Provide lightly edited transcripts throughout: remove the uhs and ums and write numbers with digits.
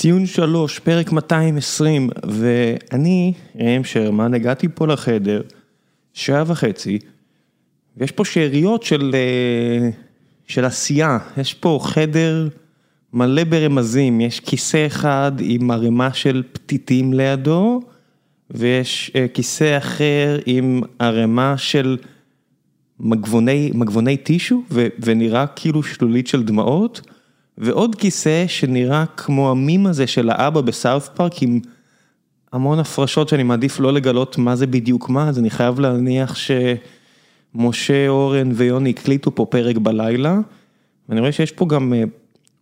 ציון 3, פרק 220, ואני, ראם שרמן, הגעתי פה לחדר, שעה וחצי, ויש פה שאריות של עשייה, יש פה חדר מלא ברמזים, יש כיסא אחד עם הרמה של פתיתים לידו, ויש כיסא אחר עם הרמה של מגווני טישו, ונראה כאילו שלולית של דמעות, ועוד כיסא שנראה כמו המים הזה של האבא בסאוף פארק, עם המון הפרשות שאני מעדיף לא לגלות מה זה בדיוק מה, אז אני חייב להניח שמשה, אורן ויוני הקליטו פה פרק בלילה, ואני רואה שיש פה גם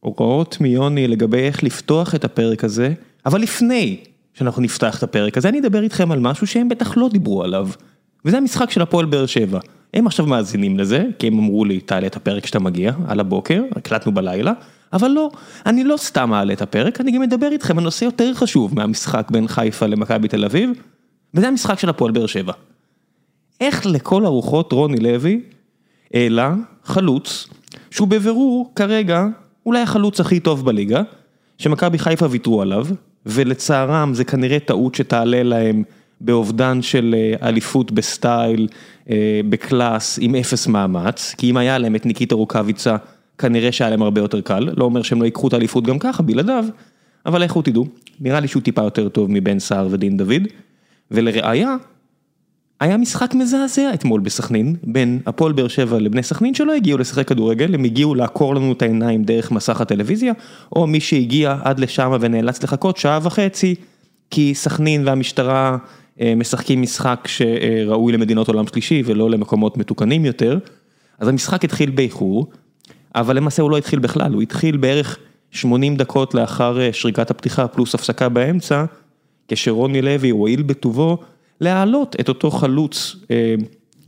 הוראות מיוני לגבי איך לפתוח את הפרק הזה, אבל לפני שאנחנו נפתח את הפרק הזה, אני אדבר איתכם על משהו שהם בטח לא דיברו עליו, וזה המשחק של הפועל באר שבע. הם עכשיו מאזינים לזה, כי הם אמרו לי, תעלה את הפרק שאתה מגיע, על הבוקר, הקלטנו בלילה, אבל לא, אני לא סתם מעלה את הפרק, אני גם מדבר איתכם, הנושא יותר חשוב מהמשחק בין חיפה למכבי תל אביב, וזה המשחק של הפועל באר שבע. איך לכל הרוחות רוני לוי, אלא חלוץ, שהוא בבירור כרגע, אולי החלוץ הכי טוב בליגה, שמכבי חיפה ויתרו עליו, ולצערם זה כנראה טעות שתעלה להם, באובדן של אליפות בסטייל, בקלאס, עם אפס מאמץ, כי אם היה להם את ניקיטה רוקביצה, כנראה שהיה להם הרבה יותר קל, לא אומר שהם לא יקחו את האליפות גם ככה, בלעדיו, אבל איכו תדעו, נראה לי שהוא טיפה יותר טוב מבן סער ודין דוד, ולראיה, היה משחק מזעזע אתמול בסכנין, בין הפועל באר שבע לבני סכנין, שלא הגיעו לשחק כדורגל, הם הגיעו לעקור לנו את העיניים דרך מסך הטלוויזיה, או מי שהגיע עד לשם ונאלץ לחכות שעה וחצי, כי סכנין והמשטרה משחקים משחק שראוי למדינות עולם שלישי ולא למקומות מתוקנים יותר, אז המשחק התחיל באיחור, אבל למעשה הוא לא התחיל בכלל, הוא התחיל בערך 80 דקות לאחר שריקת הפתיחה פלוס הפסקה באמצע, כשרוני לוי הועיל בטובו להעלות את אותו חלוץ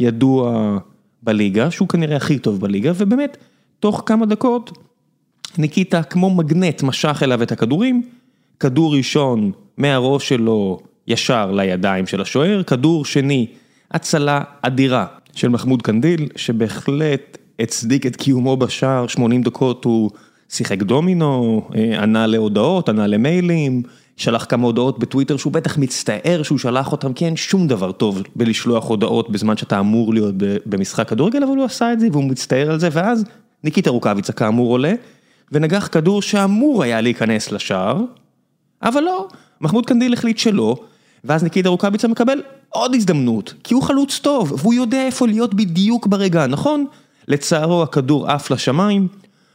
ידוע בליגה, שהוא כנראה הכי טוב בליגה, ובאמת תוך כמה דקות ניקיטה כמו מגנט משך אליו את הכדורים, כדור ראשון מהראש שלו ישר לידיים של השוער, כדור שני, הצלה אדירה של מחמוד קנדיל, שבהחלט הצדיק את קיומו בשער, 80 דקות הוא שיחק דומינו, ענה להודעות, ענה למיילים, שלח כמה הודעות בטוויטר, שהוא בטח מצטער שהוא שלח אותם, כי אין שום דבר טוב בלשלוח הודעות, בזמן שאתה אמור להיות במשחק כדורגל, אבל הוא עשה את זה והוא מצטער על זה, ואז ניקיטה רוקביצה כאמור עולה, ונגח כדור שאמור היה להיכנס לשער, אבל לא, מחמוד קנדיל החליט שלא, ואז ניקיטה רוקביצה מקבל עוד הזדמנות, כי הוא חלוץ טוב, והוא יודע איפה להיות בדיוק ברגע, נכון? לצערו הכדור עף לשמיים,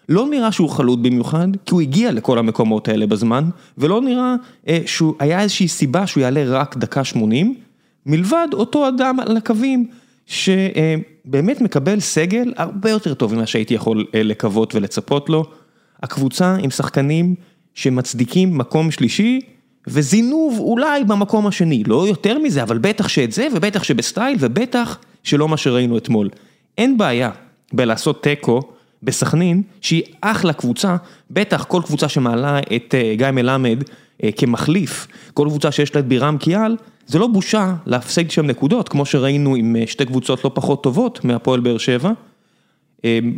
לא נראה שהוא חלוץ במיוחד, כי הוא הגיע לכל המקומות האלה בזמן, ולא נראה שהוא היה איזושהי סיבה שהוא יעלה רק דקה 80, מלבד אותו אדם על הקווים, שבאמת מקבל סגל הרבה יותר טוב ממה שהייתי יכול לקוות ולצפות לו, הקבוצה עם שחקנים שמצדיקים מקום שלישי, וזינוב אולי במקום השני, לא יותר מזה, אבל בטח שאת זה, ובטח שבסטייל, ובטח שלא מה שראינו אתמול. אין בעיה בלעשות טקו בסכנין, שהיא אחלה קבוצה, בטח כל קבוצה שמעלה את גיא מלמד כמחליף, כל קבוצה שיש לה את בירם קיאל, זה לא בושה להפסיד שם נקודות, כמו שראינו עם שתי קבוצות לא פחות טובות מהפועל באר שבע,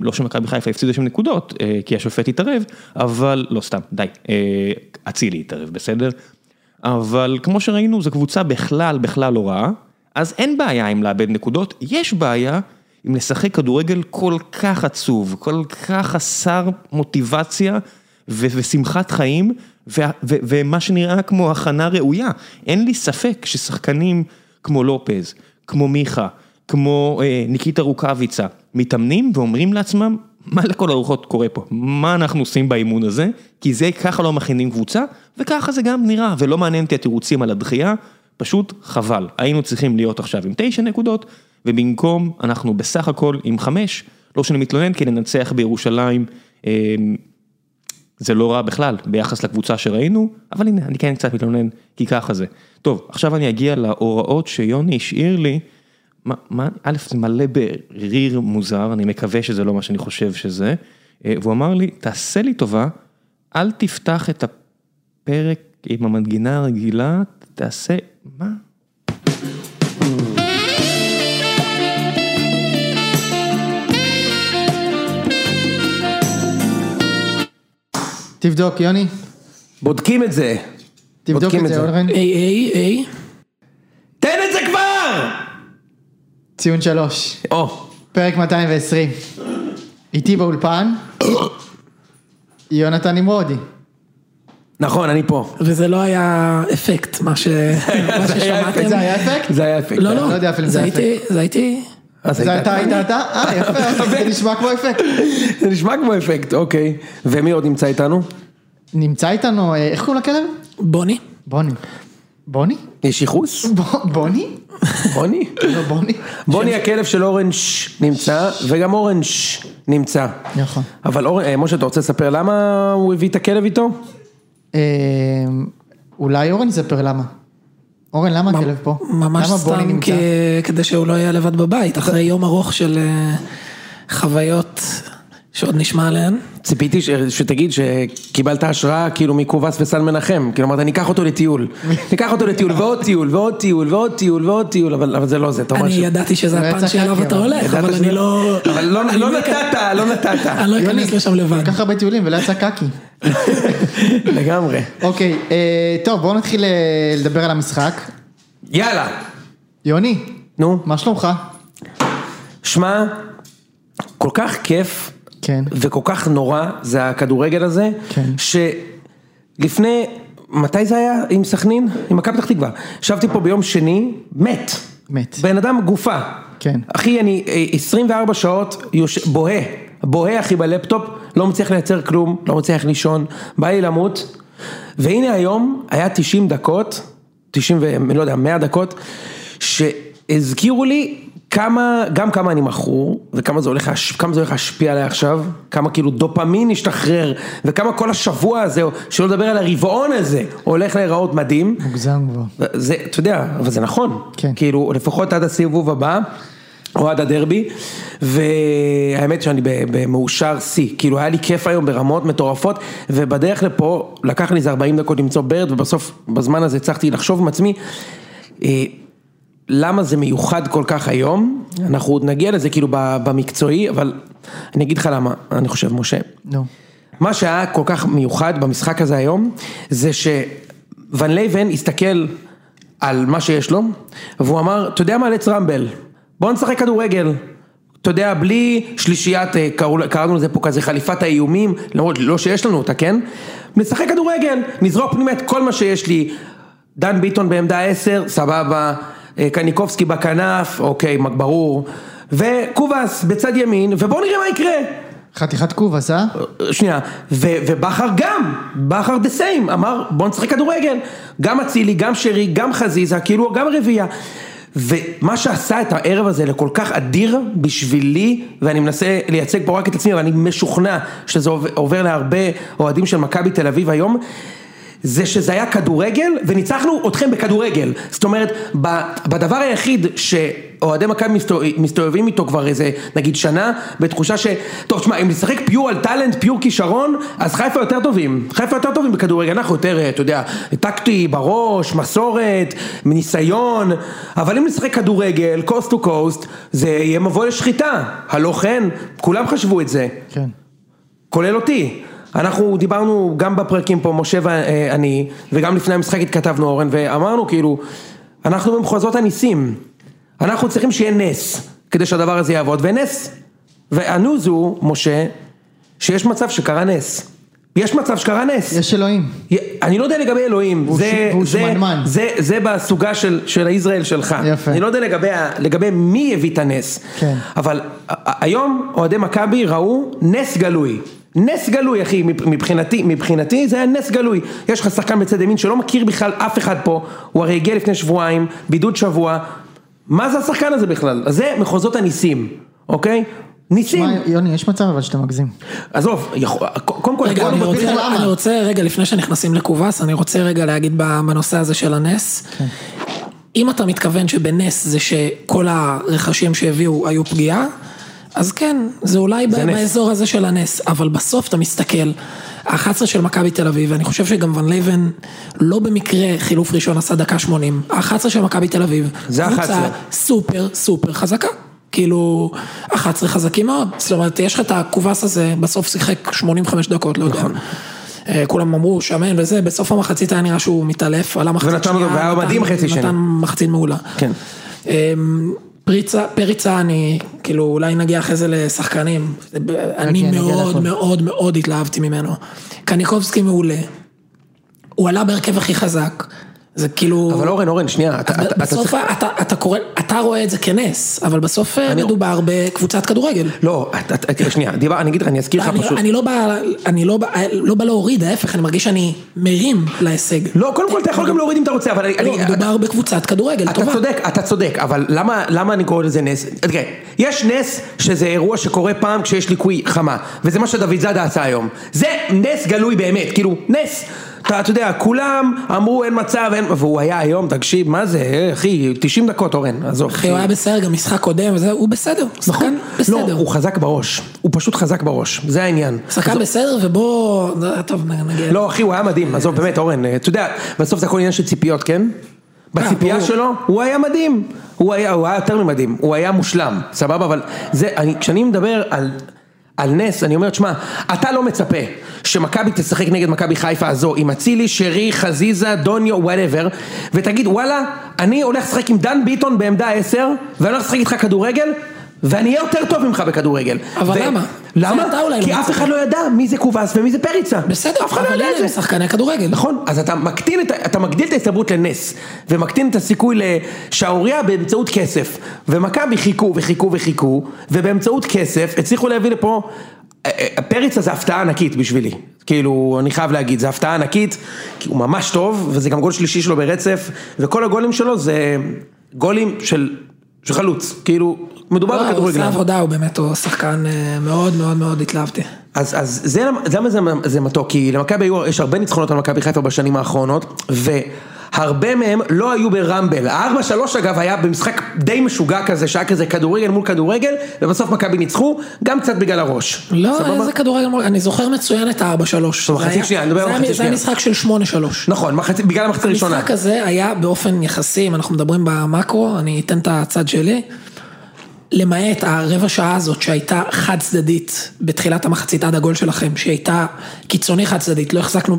לא שמכבי חיפה הפסידה שם נקודות, כי השופט התערב, אבל לא סתם, די, אצילי התערב, בסדר? אבל כמו שראינו, זו קבוצה בכלל לא רעה, אז אין בעיה אם לאבד נקודות, יש בעיה אם לשחק כדורגל כל כך עצוב, כל כך חסר מוטיבציה ושמחת חיים, ומה שנראה כמו הכנה ראויה. אין לי ספק ששחקנים כמו לופז, כמו מיכה, כמו ניקיטה רוקביצה, מתאמנים ואומרים לעצמם, מה לכל הרוחות קורה פה? מה אנחנו עושים באימון הזה? כי זה ככה לא מכינים קבוצה, וככה זה גם נראה, ולא מעניין אותי התירוצים על הדחייה, פשוט חבל. היינו צריכים להיות עכשיו עם 9 נקודות, ובמקום אנחנו בסך הכל עם 5, לא שאני מתלונן, כי ננצח בירושלים, זה לא רע בכלל, ביחס לקבוצה שראינו, אבל הנה, אני כן קצת מתלונן, כי ככה זה. טוב, עכשיו אני אגיע להוראות שיוני השאיר לי, א', זה מלא בריר מוזר, אני מקווה שזה לא מה שאני חושב שזה, והוא אמר לי, תעשה לי טובה, אל תפתח את הפרק עם המנגינה הרגילה, תעשה, מה? תבדוק, יוני. בודקים את זה. תבדוק את זה, אולכן. איי. תן את זה כבר! ציון 3. פרק 220. איתי באולפן. יונתן נמרודי. נכון, אני פה. וזה לא היה אפקט, מה ששמעתם. זה היה אפקט? זה היה אפקט. לא יודע אפילו אם זה אפקט. זה הייתי... זה הייתה? יפה, זה נשמע כמו אפקט. זה נשמע כמו אפקט, אוקיי. ומי עוד נמצא איתנו? נמצא איתנו, איך קוראים לכלב? בוני. בוני. בוני? יש ייחוס? בוני? בוני? לא, בוני. בוני הכלב של אורנש נמצא, וגם אורנש נמצא. נכון. אבל משה, אתה רוצה לספר למה הוא הביא את הכלב איתו? אולי אורן יספר למה. אורן, למה הכלב פה? ממש סתם כדי שהוא לא יהיה לבד בבית, אחרי יום ארוך של חוויות שעוד נשמע עליהן. ציפיתי שתגיד שקיבלת השראה כאילו מקובס וסל מנחם, כאילו אמרת, אני אקח אותו לטיול, ועוד טיול, ועוד טיול, אבל זה לא זה. אני ידעתי שזה הפן שאליו אתה הולך, אבל אני לא... אבל לא נתת. אני לא אכנס לשם לבד. ככה הרבה טיולים ולא יצא קקי. לגמרי. אוקיי, טוב, בואו נתחיל לדבר על המשחק. יאללה. יוני. נו. מה שלומך? שמע, כל כך כיף. כן. וכל כך נורא, זה הכדורגל הזה, כן. שלפני, מתי זה היה עם סכנין? עם מכבי פתח תקווה. שבתי פה ביום שני, מת. בן אדם גופה. כן. אחי, אני 24 שעות בוהה אחי בלפטופ, לא מצליח לייצר כלום, לא מצליח לישון, בא לי למות, והנה היום היה 90 דקות, 90 ולא יודע, 100 דקות, שהזכירו לי, כמה אני מכור, וכמה זה הולך להשפיע עליי עכשיו, כמה כאילו דופמין השתחרר, וכמה כל השבוע הזה, שלא לדבר על הרבעון הזה, הולך להיראות מדהים. מוגזם כבר. אתה יודע, אבל זה נכון. כן. כאילו, לפחות עד הסיבוב הבא, או עד הדרבי, והאמת שאני במאושר C, כאילו היה לי כיף היום ברמות מטורפות, ובדרך לפה, לקח לי זה 40 דקות למצוא ברד, ובסוף, בזמן הזה, הצלחתי לחשוב עם עצמי, למה זה מיוחד כל כך היום, אנחנו עוד נגיע לזה כאילו במקצועי, אבל אני אגיד לך למה, אני חושב משה. לא. מה שהיה כל כך מיוחד במשחק הזה היום, זה שוון לייבן הסתכל על מה שיש לו, והוא אמר, אתה יודע מה, לץ רמבל, בוא נשחק כדורגל. אתה יודע, בלי שלישיית, קראנו לזה פה כזה, חליפת האיומים, למרות לא שיש לנו אותה, כן? נשחק כדורגל, נזרוק פנימה את כל מה שיש לי. דן ביטון בעמדה 10, סבבה. קניקובסקי בכנף, אוקיי, ברור, וקובס בצד ימין, ובואו נראה מה יקרה. חתיכת קובס, אה? שנייה, ובחר גם, בחר the same, אמר, בואו נשחק כדורגל, גם אצילי, גם שרי, גם חזיזה, כאילו גם רביעייה, ומה שעשה את הערב הזה לכל כך אדיר בשבילי, ואני מנסה לייצג פה רק את עצמי, אבל אני משוכנע שזה עובר להרבה אוהדים של מכבי תל אביב היום, זה שזה היה כדורגל, וניצחנו אתכם בכדורגל. זאת אומרת, בדבר היחיד שאוהדי מכבי מסתובבים איתו כבר איזה, נגיד שנה, בתחושה ש... טוב, תשמע, אם נשחק פיור על טלנט, פיור כישרון, אז חיפה יותר טובים. חיפה יותר טובים בכדורגל. אנחנו יותר, אתה יודע, טקטי, בראש, מסורת, מניסיון. אבל אם נשחק כדורגל, coast to coast, זה יהיה מבוא לשחיטה. הלא כן, כולם חשבו את זה. כן. כולל אותי. אנחנו דיברנו גם בפרקים פה, משה ואני, וגם לפני המשחק התכתבנו אורן, ואמרנו כאילו, אנחנו במחוזות הניסים, אנחנו צריכים שיהיה נס, כדי שהדבר הזה יעבוד, ונס, והנוז הוא, משה, שיש מצב שקרה נס, יש אלוהים. אני לא יודע לגבי אלוהים, זה בסוגה של ישראל שלך, אני לא יודע לגבי מי הביא את הנס, אבל היום אוהדי מכבי ראו נס גלוי, נס גלוי, אחי, מבחינתי זה היה נס גלוי. יש לך שחקן בצד ימין שלא מכיר בכלל אף אחד פה, הוא הרי הגיע לפני שבועיים, בידוד שבוע, מה זה השחקן הזה בכלל? זה מחוזות הניסים, אוקיי? ניסים. שמה, יוני, יש מצב אבל שאתה מגזים. עזוב, קודם כל... רגע, אני רוצה, לפני שנכנסים לקובס, אני רוצה רגע להגיד בנושא הזה של הנס, כן. אם אתה מתכוון שבנס זה שכל הרכשים שהביאו היו פגיעה, אז כן, זה אולי באזור הזה של הנס, אבל בסוף אתה מסתכל, ה-11 של מכבי תל אביב, ואני חושב שגם ון לייבן, לא במקרה חילוף ראשון עשה דקה 80, ה-11 של מכבי תל אביב, זה קבוצה סופר סופר חזקה, כאילו 11 חזקים מאוד, זאת אומרת, יש לך את הקובס הזה, בסוף שיחק 85 דקות, לא יודע, כולם אמרו שמן וזה, בסוף המחצית היה נראה שהוא מתעלף, עלה מחצית שנייה, והיה מדהים חצי שני. נתן מחצית מעולה. כן. פריצה אני, כאילו אולי נגיע אחרי זה לשחקנים, אני מאוד מאוד מאוד התלהבתי ממנו. קניקובסקי מעולה, הוא עלה בהרכב הכי חזק, זה כאילו... אבל אורן, שנייה, בסוף אתה רואה את זה כנס, אבל בסוף מדובר בקבוצת כדורגל. לא, שנייה, אני אגיד לך, אני אזכיר לך פשוט. אני לא בא להוריד, ההפך, אני מרגיש שאני מרים להישג. לא, קודם כל אתה יכול גם להוריד אם אתה רוצה, אבל... לא, מדובר בקבוצת כדורגל, טובה. אתה צודק, אבל למה אני קורא לזה נס? יש נס שזה אירוע שקורה פעם כשיש ליקוי חמה, וזה מה שדוד זאדה עשה היום. זה נס גלוי באמת, כאילו, נס. אתה יודע, כולם אמרו אין מצב, והוא היה היום, תקשיב, מה זה, אחי, 90 דקות, אורן, עזוב. אחי, הוא היה בסדר, גם משחק קודם, הוא בסדר, שחקן בסדר. לא, הוא חזק בראש, הוא פשוט חזק בראש, זה העניין. שחקן בסדר, ובוא, טוב, נגיד. לא, אחי, הוא היה מדהים, עזוב, באמת, אורן, אתה יודע, בסוף זה הכל עניין של ציפיות, כן? בציפייה שלו, הוא היה מדהים, הוא היה יותר ממדהים, הוא היה מושלם, סבבה, אבל כשאני מדבר על נס, אני אומר, תשמע, אתה לא מצפה שמכבי תשחק נגד מכבי חיפה הזו, עם הצילי, שרי, חזיזה, דוניו, whatever, ותגיד, וואלה, אני הולך לשחק עם דן ביטון בעמדה 10, ואני הולך לשחק איתך כדורגל, ואני אהיה יותר טוב ממך בכדורגל. אבל למה? למה? כי אף אחד לא ידע מי זה קובס ומי זה פריצה. בסדר, אבל הנה הם שחקני כדורגל. נכון, אז אתה מגדיל את ההסתברות לנס, ומקטין את הסיכוי לשעוריה באמצעות כסף. ומכבי חיכו וחיכו וחיכו, ובאמצעות כסף הצליחו להביא לפה, הפריצה זה הפתעה ענקית בשבילי. כאילו, אני חייב להגיד, זה הפתעה ענקית, כי הוא ממש טוב, וזה גם גול שלישי שלו ברצף, וכל הגולים שלו זה גולים של חלוץ, כאילו מדובר בכדורגל. הוא עושה עבודה, הוא באמת שחקן מאוד מאוד מאוד התלהבתי. אז זה מתוק, כי למכבי יש הרבה ניצחונות על מכבי חיפה בשנים האחרונות, והרבה מהם לא היו ברמבל. 4-3 אגב היה במשחק די משוגע כזה, שהיה כזה כדורגל מול כדורגל, ובסוף מכבי ניצחו, גם קצת בגלל הראש. לא, איזה כדורגל מול, אני זוכר מצוין את 4-3. זה היה משחק של 8-3. נכון, בגלל המחצית הראשונה. המשחק הזה היה באופן יחסי, אם אנחנו מדברים במקרו, אני אתן את הצד שלי. למעט הרבע שעה הזאת שהייתה חד צדדית בתחילת המחצית עד הגול שלכם, שהייתה קיצוני חד צדדית,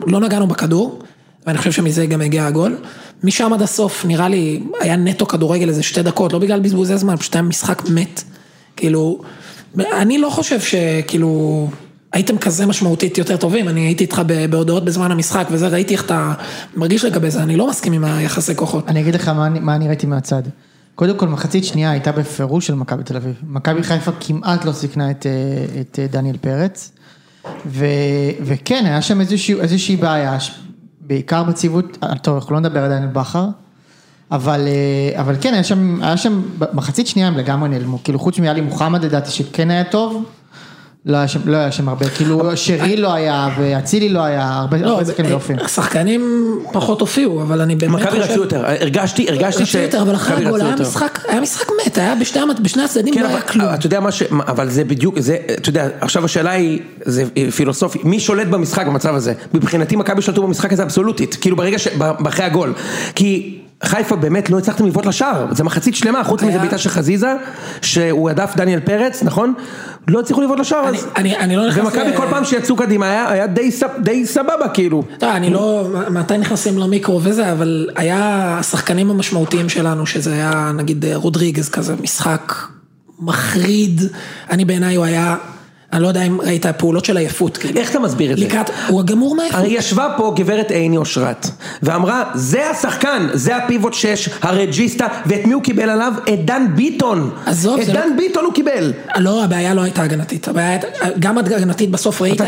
לא נגענו בכדור, ואני חושב שמזה גם הגיע הגול, משם עד הסוף נראה לי, היה נטו כדורגל איזה 2 דקות, לא בגלל בזבוזי זמן, פשוט היה משחק מת, כאילו, אני לא חושב שכאילו, הייתם כזה משמעותית יותר טובים, אני הייתי איתך בהודעות בזמן המשחק, וזה ראיתי איך אתה מרגיש לגבי זה, אני לא מסכים עם היחסי כוחות. אני אגיד לך מה אני ראיתי מהצד. קודם כל, מחצית שנייה הייתה בפירוש של מכבי תל אביב. מכבי חיפה כמעט לא סיכנה את דניאל פרץ, וכן, היה שם איזושהי בעיה, בעיקר בציבות, טוב, אנחנו לא נדבר עדיין על בחר, אבל כן, היה שם מחצית שנייה הם לגמרי נעלמו, כאילו חוץ מעלי מוחמד, לדעתי שכן היה טוב, לא היה שם הרבה, כאילו שרי לא היה, והצילי לא היה, הרבה זקן באופן. השחקנים פחות הופיעו, אבל אני באמת חושב... מכבי רצו יותר, הרגשתי ש... רצו יותר, אבל אחרי הגול היה משחק מת, היה בשני הצדדים לא היה כלום. אתה יודע מה ש... אבל זה בדיוק, אתה יודע, עכשיו השאלה היא, זה פילוסופי, מי שולט במשחק במצב הזה? מבחינתי מכבי שלטו במשחק הזה אבסולוטית, כאילו ברגע ש... אחרי הגול, כי... חיפה באמת לא הצלחתם לבעוט לשער, זה מחצית שלמה, חוץ מזה בעיטה של חזיזה, שהוא הדף דניאל פרץ, נכון? לא הצליחו לבעוט לשער, אז... ומכבי כל פעם שיצאו קדימה, היה די סבבה, כאילו. אני לא... מתי נכנסים למיקרו וזה, אבל היה השחקנים המשמעותיים שלנו, שזה היה, נגיד, רודריגז כזה, משחק מחריד, אני בעיניי הוא היה... אני לא יודע אם ראית הפעולות של עייפות. איך אתה מסביר את זה? הוא הגמור מהאיכות. הרי ישבה פה גברת עיני אושרת, ואמרה, זה השחקן, זה הפיבוט 6, הרג'יסטה, ואת מי הוא קיבל עליו? את דן ביטון. את דן ביטון הוא קיבל. לא, הבעיה לא הייתה הגנתית. גם הגנתית בסוף ראית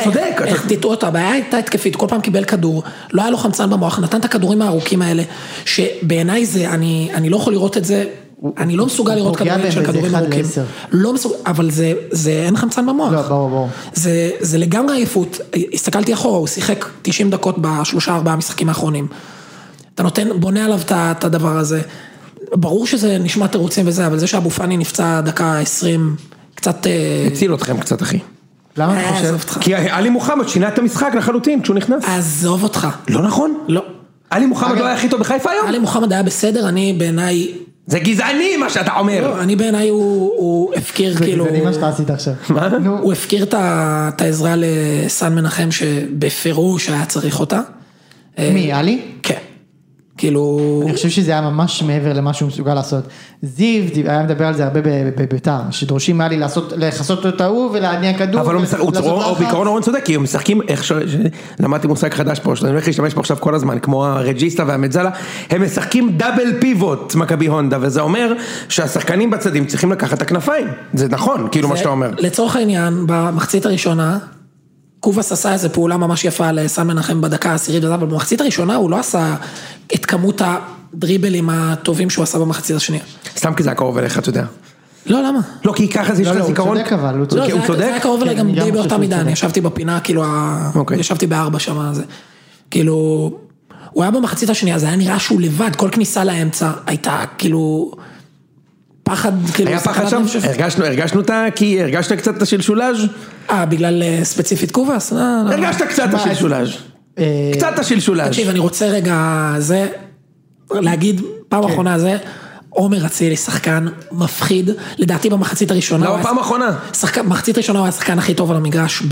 איך תטעו אותה. הבעיה הייתה התקפית, כל פעם קיבל כדור, לא היה לו חמצן במוח, נתן את הכדורים הארוכים האלה, שבעיניי זה, אני לא יכול לראות את זה, אני לא מסוגל לראות כדורים של כדורים ארוכים, אבל זה אין חמצן במוח, זה לגמרי עייפות. הסתכלתי אחורה, הוא שיחק 90 דקות ב3-4 המשחקים האחרונים, אתה בונה עליו את הדבר הזה, ברור שזה נשמע תירוצים וזה, אבל זה שאבו פני נפצע דקה 20 קצת... הציל אתכם קצת אחי. למה אתה חושב? כי עלי מוחמד שינה את המשחק לחלוטין כשהוא נכנס. עזוב אותך. לא נכון? לא. עלי מוחמד לא היה הכי טוב בחיפה היום? עלי מוחמד היה בסדר, אני בעיניי זה גזעני מה שאתה אומר. אני בעיניי הוא הפקיר כאילו... זה גזעני מה שאתה עשית עכשיו. מה? הוא הפקיר את העזרה לסן מנחם שבפירוש היה צריך אותה. מי, אלי? כן. כאילו... אני חושב שזה היה ממש מעבר למה שהוא מסוגל לעשות. זיו היה מדבר על זה הרבה בביתר, שדרושים אלי לחסות את ההוא ולהניע כדור. אבל הוא בעיקרון אורן צודק, כי הם משחקים איך... למדתי מושג חדש פה, שאני הולך להשתמש פה עכשיו כל הזמן, כמו הרג'יסטה והמדזלה, הם משחקים דאבל פיבוט, מכבי הונדה, וזה אומר שהשחקנים בצדים צריכים לקחת את הכנפיים. זה נכון, כאילו מה שאתה אומר. לצורך העניין, במחצית הראשונה... קובס עשה איזו פעולה ממש יפה לסן מנחם בדקה העשירית, אבל במחצית הראשונה הוא לא עשה את כמות הדריבלים הטובים שהוא עשה במחצית השנייה. סתם כי זה היה קרוב אליך, אתה יודע. לא, למה? לא, כי ככה זה יש לך זיכרון. לא, הוא צודק אבל, הוא צודק. לא, זה היה קרוב אליי גם די באותה מידה, אני ישבתי בפינה, כאילו, ישבתי בארבע שמה הזה. כאילו, הוא היה במחצית השנייה, זה היה נראה שהוא לבד, כל כניסה לאמצע הייתה, כאילו... פחד, כאילו... היה פחד שם? הרגשנו אותה, כי הרגשת קצת את השלשולאז' בגלל ספציפית קובס? הרגשת קצת את השלשולאז' תקשיב, אני רוצה רגע זה, להגיד פעם אחרונה זה, עומר אצילי שחקן מפחיד, לדעתי במחצית הראשונה... לא, פעם אחרונה. מחצית ראשונה הוא השחקן הכי טוב על המגרש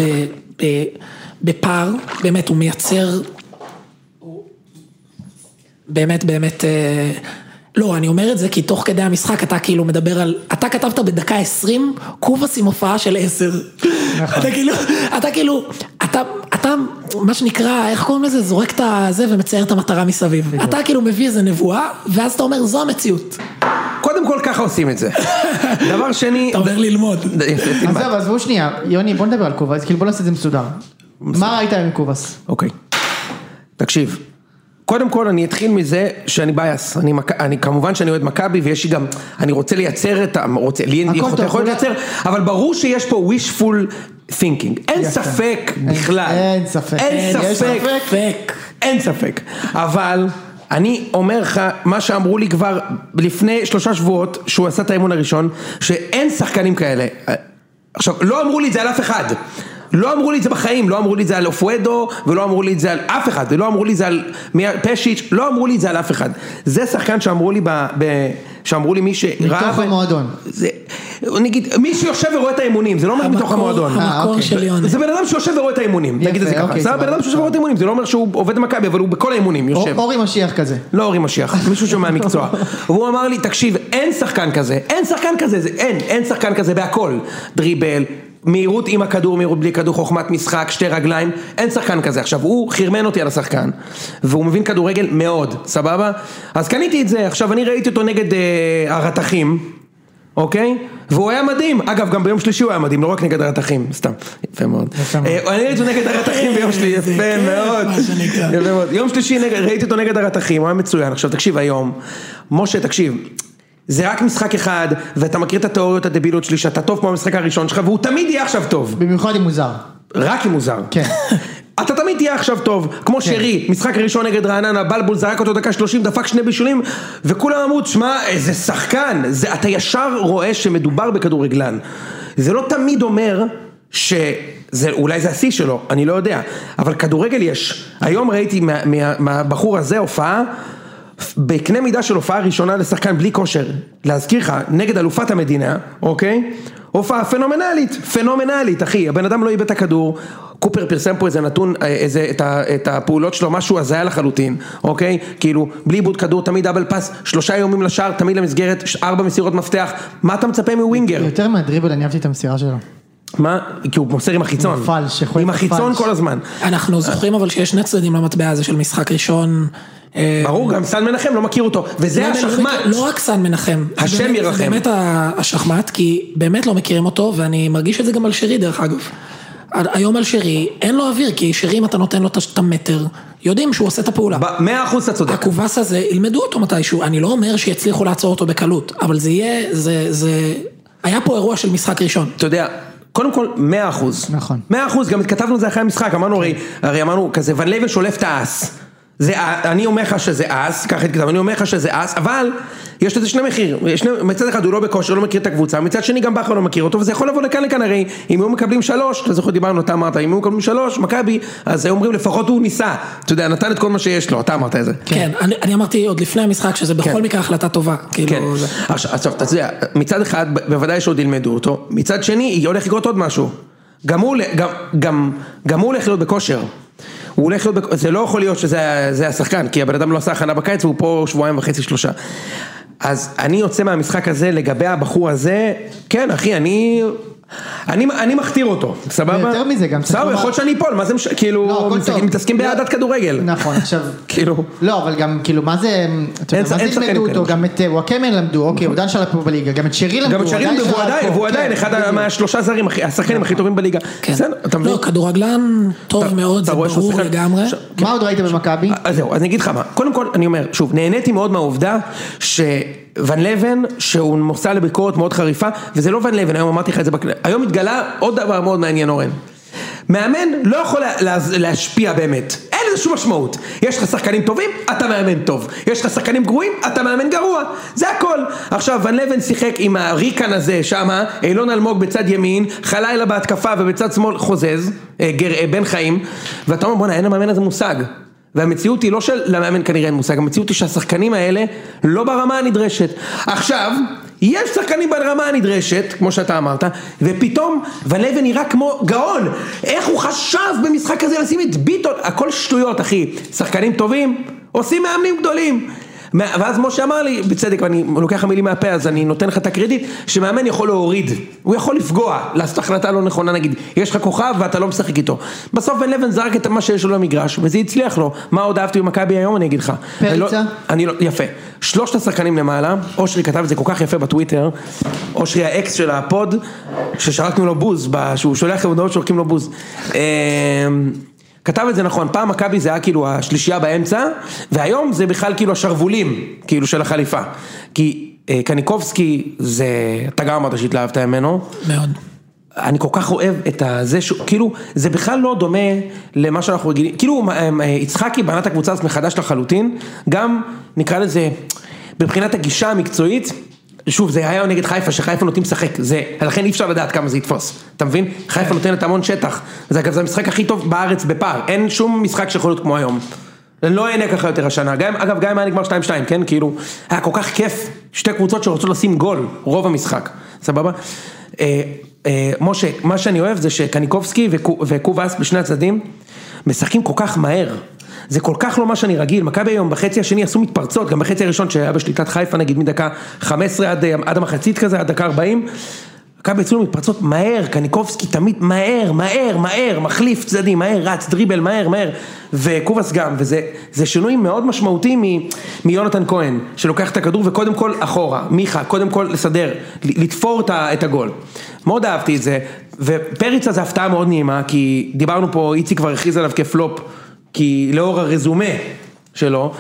בפער, באמת הוא מייצר... באמת... לא, אני אומר את זה, כי תוך כדי המשחק אתה כאילו מדבר על... אתה כתבת בדקה 20, קובס עם הופעה של 10. אתה מה שנקרא, איך קוראים לזה, זורק את זה ומצייר את המטרה מסביב. אתה כאילו מביא איזה נבואה, ואז אתה אומר, זו המציאות. קודם כל ככה עושים את זה. דבר שני... אתה אומר ללמוד. אז בואו שנייה, יוני, בוא נדבר על קובס, כאילו בוא נעשה את זה מסודר. מה ראית עם קובס? אוקיי. תקשיב. קודם כל אני אתחיל מזה שאני בייס, אני כמובן שאני אוהד מכבי ויש לי גם, אני רוצה לייצר את, יכול לייצר, אבל ברור שיש פה wishful thinking, אין ספק בכלל, אין ספק, אבל אני אומר לך מה שאמרו לי כבר לפני 3 שבועות שהוא עשה את האימון הראשון, שאין שחקנים כאלה, עכשיו לא אמרו לי את זה על אף אחד, לא אמרו לי את זה בחיים, לא אמרו לי את זה על אופואדו, ולא אמרו לי את זה על אף אחד, ולא אמרו לי את זה על פשיץ', לא אמרו לי את זה על אף אחד. זה שחקן שאמרו לי, שאמרו לי מי שראה... מתוך המועדון. נגיד, מי שיושב ורואה את האימונים, זה לא אומר מתוך המועדון. המקור של יוני. זה בן אדם שיושב ורואה את האימונים, נגיד את זה ככה. זה בן אדם שיושב ורואה את האימונים, זה לא אומר שהוא עובד מכבי, אבל הוא בכל האימונים יושב. אורי משיח כזה. לא אורי משיח, מישהו שומע מקצוע. והוא אמר לי, תקשיב, אין שחקן כזה בהכל. דריבל, מהירות עם הכדור, מהירות בלי כדור, חוכמת משחק, 2 רגליים, אין שחקן כזה. עכשיו, הוא חרמן אותי על השחקן, והוא מבין כדורגל מאוד, סבבה? אז קניתי את זה, עכשיו אני ראיתי אותו נגד הרתחים, אוקיי? והוא היה מדהים, אגב, גם ביום שלישי הוא היה מדהים, לא רק נגד הרתחים, סתם, יפה מאוד. אני ראיתי אותו נגד הרתחים ביום שלישי, יפה מאוד. יום שלישי ראיתי אותו נגד הרתחים, הוא היה מצוין. עכשיו, תקשיב היום, משה, תקשיב. זה רק משחק אחד, ואתה מכיר את התיאוריות הדבילות שלי, שאתה טוב כמו המשחק הראשון שלך, והוא תמיד יהיה עכשיו טוב. במיוחד אם מוזר. רק אם מוזר. כן. אתה תמיד תהיה עכשיו טוב, כמו שרי, משחק ראשון נגד רעננה, בלבול זרק אותו דקה 30, דפק 2 בישולים, וכולם אמרו, שמע, איזה שחקן, אתה ישר רואה שמדובר בכדורגלן. זה לא תמיד אומר ש... אולי זה השיא שלו, אני לא יודע, אבל כדורגל יש. היום ראיתי מהבחור הזה הופעה, בקנה מידה של הופעה ראשונה לשחקן בלי כושר, להזכיר לך, נגד אלופת המדינה, אוקיי? הופעה פנומנלית, פנומנלית, אחי, הבן אדם לא איבד את הכדור, קופר פרסם פה איזה נתון, את הפעולות שלו, משהו הזיה לחלוטין, אוקיי? כאילו, בלי איבוד כדור, תמיד דאבל פס, 3 איומים לשער, תמיד למסגרת, 4 מסירות מפתח, מה אתה מצפה מווינגר? יותר מהדריבל, אני אהבתי את המסירה שלו. מה? כי הוא מוסר עם החיצון. עם החיצון כל הזמן. אנחנו זוכרים אבל שיש 2 צדדים למטבע הזה של משחק ראשון. ברור, גם סן מנחם לא מכיר אותו, וזה השחמט. לא רק סן מנחם. השם ירחם. זה באמת השחמט, כי באמת לא מכירים אותו, ואני מרגיש את זה גם על שרי דרך אגב. היום על שרי, אין לו אוויר, כי שרי אם אתה נותן לו את המטר, יודעים שהוא עושה את הפעולה. 100% הצודק. הקובס הזה, ילמדו אותו מתישהו. אני לא אומר שיצליחו לעצור אותו בקלות, אבל זה יהיה, היה פה אירוע של משחק ראשון. אתה יודע, קודם כל, 100%. נכון. 100%, גם התכתבנו את זה אחרי המשחק, אמרנו, הרי אמרנו, כזה, ון לייבן שולף את האס. אני אומר לך שזה אז, קח את כתב, אני אומר לך שזה אז, אבל יש לזה שני מחיר, מצד אחד הוא לא בכושר, הוא לא מכיר את הקבוצה, מצד שני גם בחר לא מכיר אותו, וזה יכול לבוא לכאן לכאן, הרי אם היו מקבלים 3, אתה זוכר דיברנו, אתה אמרת, אם היו מקבלים 3, מכבי, אז אומרים לפחות הוא ניסה, אתה יודע, נתן את כל מה שיש לו, אתה אמרת את זה. כן, אני אמרתי עוד לפני המשחק שזה בכל מקרה החלטה טובה. כן, עכשיו, אתה יודע, מצד אחד, בוודאי שעוד ילמדו אותו, מצד שני, הולך לקרות עוד משהו. גם הוא הולך להיות בכושר. זה לא יכול להיות שזה השחקן, כי הבן אדם לא עשה הכנה בקיץ, והוא פה 2.5-3 שבועות. אז אני יוצא מהמשחק הזה, לגבי הבחור הזה, כן אחי, אני מכתיר אותו, סבבה? יותר מזה גם. סבבה, יכול להיות שאני אפול, מה זה משנה, כאילו, מתעסקים בעדת כדורגל. נכון, עכשיו, לא, אבל גם, כאילו, מה זה, מה זה למדו אותו, גם את וואקמן למדו, אוקיי, הוא דן שלה פה בליגה, גם את שרי למדו, הוא עדיין, אחד מהשלושה זרים, השחקנים הכי טובים בליגה. לא, כדורגלן טוב מאוד, זה ברור לגמרי. מה עוד ראית במכבי? אז זהו, אז אני אגיד לך מה, קודם כל, אני אומר, שוב, נהניתי מאוד מהעובדה ש... ון לבן, שהוא מוסע לביקורת מאוד חריפה, וזה לא ון לבן, היום אמרתי לך את זה היום התגלה עוד דבר מאוד מעניין אורן. מאמן לא יכול להשפיע באמת. אין איזושהי משמעות. יש לך שחקנים טובים, אתה מאמן טוב. יש לך שחקנים גרועים, אתה מאמן גרוע. זה הכל. עכשיו, ון לבן שיחק עם הריקן הזה שמה, אילון אלמוג בצד ימין, חלילה בהתקפה ובצד שמאל חוזז, בן חיים, ואתה אומר, בונה, אין המאמן הזה מושג. והמציאות היא לא של למאמן כנראה אין מושג, המציאות היא שהשחקנים האלה לא ברמה הנדרשת. עכשיו, יש שחקנים ברמה הנדרשת, כמו שאתה אמרת, ופתאום ולבן נראה כמו גאון. איך הוא חשב במשחק הזה לשים את ביטון? הכל שטויות, אחי. שחקנים טובים, עושים מאמנים גדולים. ואז משה אמר לי, בצדק, ואני לוקח המילים מהפה, אז אני נותן לך את הקרדיט, שמאמן יכול להוריד, הוא יכול לפגוע, לעשות החלטה לא נכונה, נגיד, יש לך כוכב ואתה לא משחק איתו. בסוף בן לבן זרק את מה שיש לו למגרש, וזה הצליח לו. מה עוד אהבתי במכבי היום, אני אגיד לך. פריצה? יפה. 3 השחקנים למעלה, אושרי כתב את זה כל כך יפה בטוויטר, אושרי האקס של הפוד, ששרקנו לו בוז, שהוא שולח לבנות שורקים לו בוז. כתב את זה נכון, פעם מכבי זה היה כאילו השלישייה באמצע, והיום זה בכלל כאילו השרבולים, כאילו של החליפה. כי קניקובסקי זה, אתה גם אמרת שהתלהבת ממנו. מאוד. אני כל כך אוהב את זה, כאילו זה בכלל לא דומה למה שאנחנו רגילים, כאילו יצחקי בנת הקבוצה מחדש לחלוטין, גם נקרא לזה, בבחינת הגישה המקצועית, שוב, זה היה נגד חיפה, שחיפה נותנים לשחק, לכן אי אפשר לדעת כמה זה יתפוס, אתה מבין? חיפה נותנת המון שטח, זה אגב, זה המשחק הכי טוב בארץ בפער, אין שום משחק שיכול להיות כמו היום, לא אין ככה יותר השנה, אגב, גם היה נגמר 2-2, כן, כאילו, היה כל כך כיף, שתי קבוצות שרצו לשים גול, רוב המשחק, סבבה? משה, מה שאני אוהב זה שקניקובסקי וקובאס בשני הצדדים, משחקים כל כך מהר, זה כל כך לא מה שאני רגיל, מכבי היום בחצי השני עשו מתפרצות, גם בחצי הראשון שהיה בשליטת חיפה נגיד מדקה 15 עד המחצית כזה, עד דקה 40, מכבי יצאו מתפרצות מהר, קניקובסקי תמיד מהר, מהר, מהר, מחליף צדדי, מהר, רץ, דריבל, מהר, מהר, וקובס גם, וזה שינוי מאוד משמעותי מיונתן כהן, שלוקח את הכדור וקודם כל אחורה, מיכה, קודם כל לסדר, לתפור את הגול. מאוד אהבתי את זה, ופריצה זה הפתעה מאוד נעימה, כי דיברנו פה, איצי כבר הכריז עליו כפלופ, כי לאור הרזומה שלו,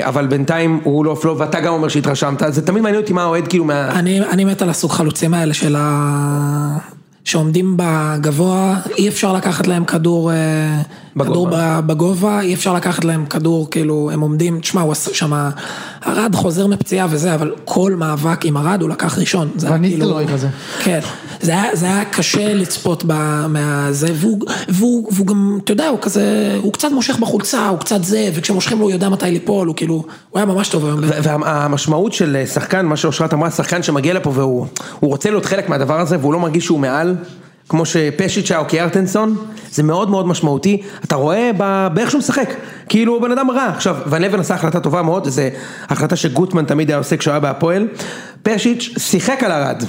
אבל בינתיים הוא לא פלופ, ואתה גם אומר שהתרשמת, זה תמיד מעניין אותי מה אוהד, כאילו מה... אני מת על הסוג חלוצים האלה של ה... שעומדים בגבוה, אי אפשר לקחת להם כדור בגובה, אי אפשר לקחת להם כדור, כאילו הם עומדים, תשמע, הוא שמה, הרד חוזר מפציעה וזה, אבל כל מאבק עם הרד הוא לקח ראשון. ואני תלוי כזה. כן, זה היה קשה לצפות מהזה, והוא גם, אתה יודע, הוא כזה, הוא קצת מושך בחולצה, הוא קצת זה, וכשמושכים לו הוא יודע מתי ליפול, הוא כאילו, הוא היה ממש טוב היום. והמשמעות של שחקן, מה שאושרת אמרה, שחקן שמגיע לפה והוא רוצה להיות חלק מהדבר הזה, והוא לא מרגיש שהוא מעל, כמו שפשיצ'ה או קיארטנסון, זה מאוד מאוד משמעותי, אתה רואה באיך שהוא משחק, כאילו הוא בן אדם רע. עכשיו, ון לבן עשה החלטה טובה מאוד, זו החלטה שגוטמן תמיד היה עושה כשהוא היה בהפועל, פשיץ' שיחק על הרד,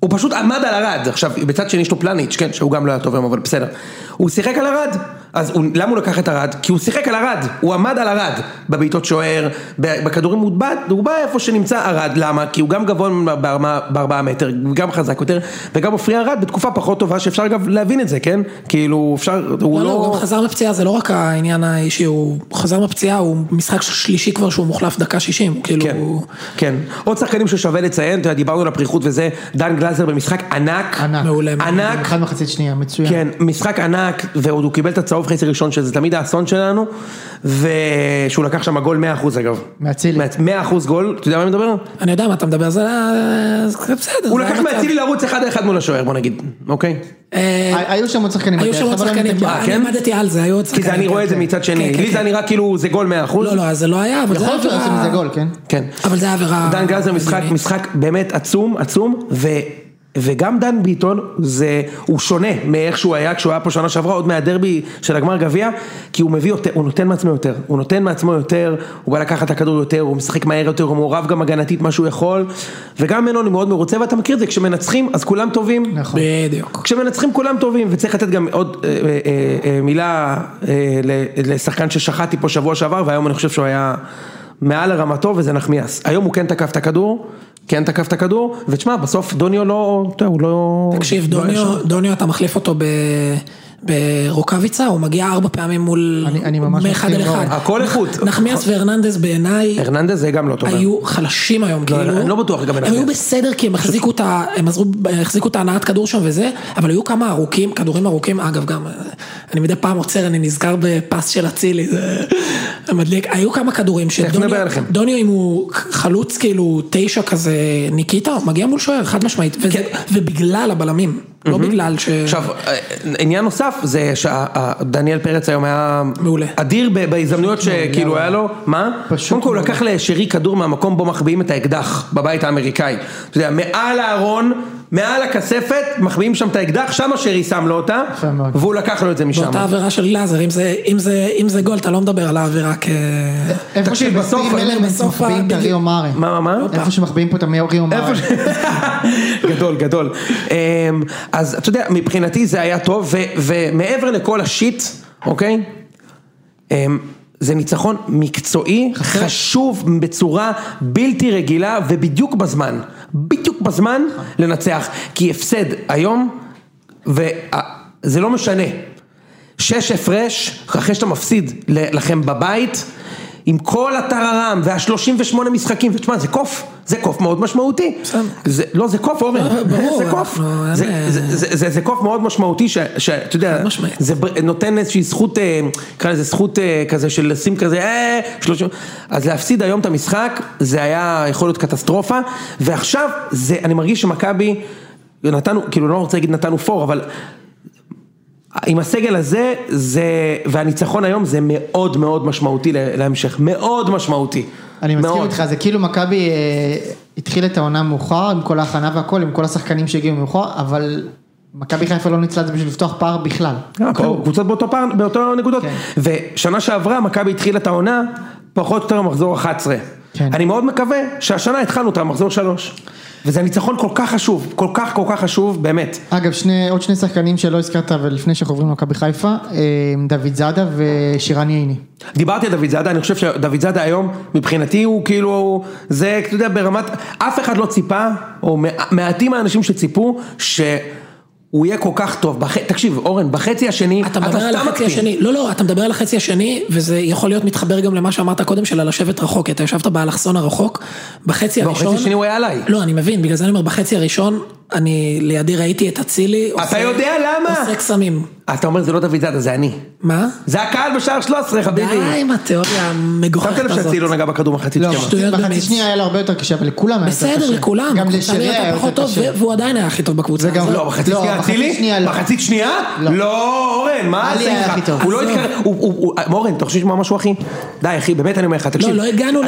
הוא פשוט עמד על הרד, עכשיו בצד שני יש לו פלניץ', כן, שהוא גם לא היה טוב היום, אבל בסדר, הוא שיחק על הרד, אז למה הוא לקח את הרד? כי הוא שיחק על הרד, הוא עמד על הרד, בביתות שוער, בכדורים הוא בא איפה שנמצא הרד, למה? כי הוא גם גבוה ב4 מטר, גם חזק יותר, וגם הופריע הרד בתקופה פחות טובה, שאפשר גם להבין את זה, כן? כאילו אפשר, הוא לא... לא, גם חזר מפציעה, זה לא רק העניין האישי, הוא חזר מפציעה, הוא משחק שלישי כבר שהוא מוחלף דקה 60, כאילו... כן, עוד שחקנים ששווה לציין, דיברנו על הפריחות וזה, דן גלזר במשחק ענק, ענק, ענק, אחד מחצית שנייה, מצוין. כן, משחק ענק, והוא קיבל את הצהוב קרוב חצי ראשון, שזה תמיד האסון שלנו, ושהוא לקח שם גול 100% אגב. מהצילי. 100% גול, אתה יודע מה אני מדבר? אני יודע מה אתה מדבר, זה בסדר. הוא לקח מהצילי לערוץ 1-1 מול השוער, בוא נגיד, אוקיי? היו שם עוד שחקנים. היו שם עוד שחקנים, אני עמדתי על זה, היו עוד שחקנים. כי אני רואה את זה מצד שני, לי זה נראה כאילו זה גול 100%. לא, לא, זה לא היה, אבל זה עבירה. יכול להיות שעושים את זה גול, כן? אבל זה עבירה. דן גלזר משחק באמת עצום, עצום, וגם דן ביטון, הוא שונה מאיך שהוא היה, כשהוא היה פה שנה שעברה, עוד מהדרבי של הגמר גביע, כי הוא מביא, הוא נותן מעצמו יותר, הוא נותן מעצמו יותר, הוא בא לקחת את הכדור יותר, הוא משחק מהר יותר, הוא מעורב גם הגנתית מה שהוא יכול, וגם מנו אני מאוד מרוצה, ואתה מכיר את זה, כשמנצחים אז כולם טובים, נכון, בדיוק, כשמנצחים כולם טובים, וצריך לתת גם עוד מילה לשחקן ששחטתי פה שבוע שעבר, והיום אני חושב שהוא היה מעל הרמתו, וזה נחמיאס. היום הוא כן תקף את הכדור, כן תקף את הכדור, ותשמע, בסוף דוניו לא... תקשיב, דוניו אתה מחליף אותו ברוקביצה, הוא מגיע 4 פעמים מול... אני ממש מסכים לו. הכל איכות. נחמיאס והרננדז בעיניי... הרננדז זה גם לא טוב. היו חלשים היום, כאילו. אני לא בטוח לגבי נחמיאס. הם היו בסדר, כי הם החזיקו את ההנעת כדור שם וזה, אבל היו כמה ארוכים, כדורים ארוכים, אגב גם... אני מדי פעם עוצר, אני נזכר בפס של הצילי, זה מדליק. היו כמה כדורים שדוניו, אם הוא חלוץ כאילו 9 כזה ניקיטה, מגיע מול שוער, חד משמעית, ובגלל הבלמים, לא בגלל ש... עכשיו, עניין נוסף זה שדניאל פרץ היום היה אדיר בהזדמנויות שכאילו היה לו, מה? קודם כל הוא לקח לשירי כדור מהמקום בו מחביאים את האקדח בבית האמריקאי, אתה יודע, מעל הארון, מעל הכספת, מחביאים שם את האקדח, שם השרי שם לו אותה, והוא לקח לו את זה משם. באותה עבירה של גלאזר, אם זה גול, אתה לא מדבר על העבירה כ... איפה שמחביאים את הריו מארי. מה? איפה שמחביאים פה את הריו מארי. גדול, גדול. אז אתה יודע, מבחינתי זה היה טוב, ומעבר לכל השיט, אוקיי? זה ניצחון מקצועי, חשוב בצורה בלתי רגילה, ובדיוק בזמן. בדיוק בזמן לנצח, כי הפסד היום, וזה לא משנה, 6 הפרש, אחרי שאתה מפסיד לכם בבית, עם כל התררם, וה38 משחקים, ותשמע, זה קוף, זה קוף מאוד משמעותי, לא, זה קוף, אורן, זה קוף, זה קוף מאוד משמעותי, שאתה יודע, זה נותן איזושהי זכות, קרא לזה זכות כזה, של לשים כזה, אז להפסיד היום את המשחק, זה היה יכול להיות קטסטרופה, ועכשיו, אני מרגיש שמכבי, נתנו, כאילו לא רוצה להגיד נתנו פור, אבל... עם הסגל הזה, והניצחון היום זה מאוד מאוד משמעותי להמשך, מאוד משמעותי. אני מסכים איתך, זה כאילו מכבי התחיל את העונה מאוחר, עם כל ההכנה והכל, עם כל השחקנים שהגיעו מאוחר, אבל מכבי חיפה לא ניצלה את זה בשביל לפתוח פער בכלל. קבוצות באותו נקודות, ושנה שעברה מכבי התחיל את העונה, פחות או יותר מחזור 11. אני מאוד מקווה שהשנה התחלנו את המחזור 3. וזה ניצחון כל כך חשוב, כל כך כל כך חשוב, באמת. אגב, עוד 2 שחקנים שלא הזכרת, ולפני שחוברים למכבי חיפה, דוד זאדה ושירן ייני. דיברתי על דוד זאדה, אני חושב שדוד זאדה היום, מבחינתי הוא כאילו, זה, אתה יודע, ברמת, אף אחד לא ציפה, או מעטים האנשים שציפו, הוא יהיה כל כך טוב, תקשיב אורן, בחצי השני, אתה מדבר על החצי השני, לא, אתה מדבר על החצי השני, וזה יכול להיות מתחבר גם למה שאמרת קודם, של לשבת רחוק, אתה ישבת באלכסון הרחוק, בחצי הראשון, בחצי השני הוא היה עליי, לא, אני מבין, בגלל זה אני אומר, בחצי הראשון, אני לידי ראיתי את הצילי, אתה יודע למה? עושה קסמים. אתה אומר, זה לא דוד זאדה, זה אני. מה? זה הקהל בשער 13, חביבי. די, מה התיאוריה המגוחכת הזאת. חשבתי לא נגע בכדור מחצית שנייה. לא, שטויות באמת. מחצית שנייה היה לה הרבה יותר קשה, אבל לכולם היה יותר קשה. בסדר, לכולם. גם לשרי היה יותר קשה. והוא עדיין היה הכי טוב בקבוצה. לא, מחצית שנייה הצילי? מחצית שנייה? לא, אורן, מה עשי לך? הוא לא התקרב. אורן, אתה חושב שמה משהו אחי? די, אחי, באמת אני אומר לך, תקשיב. לא, לא הגענו,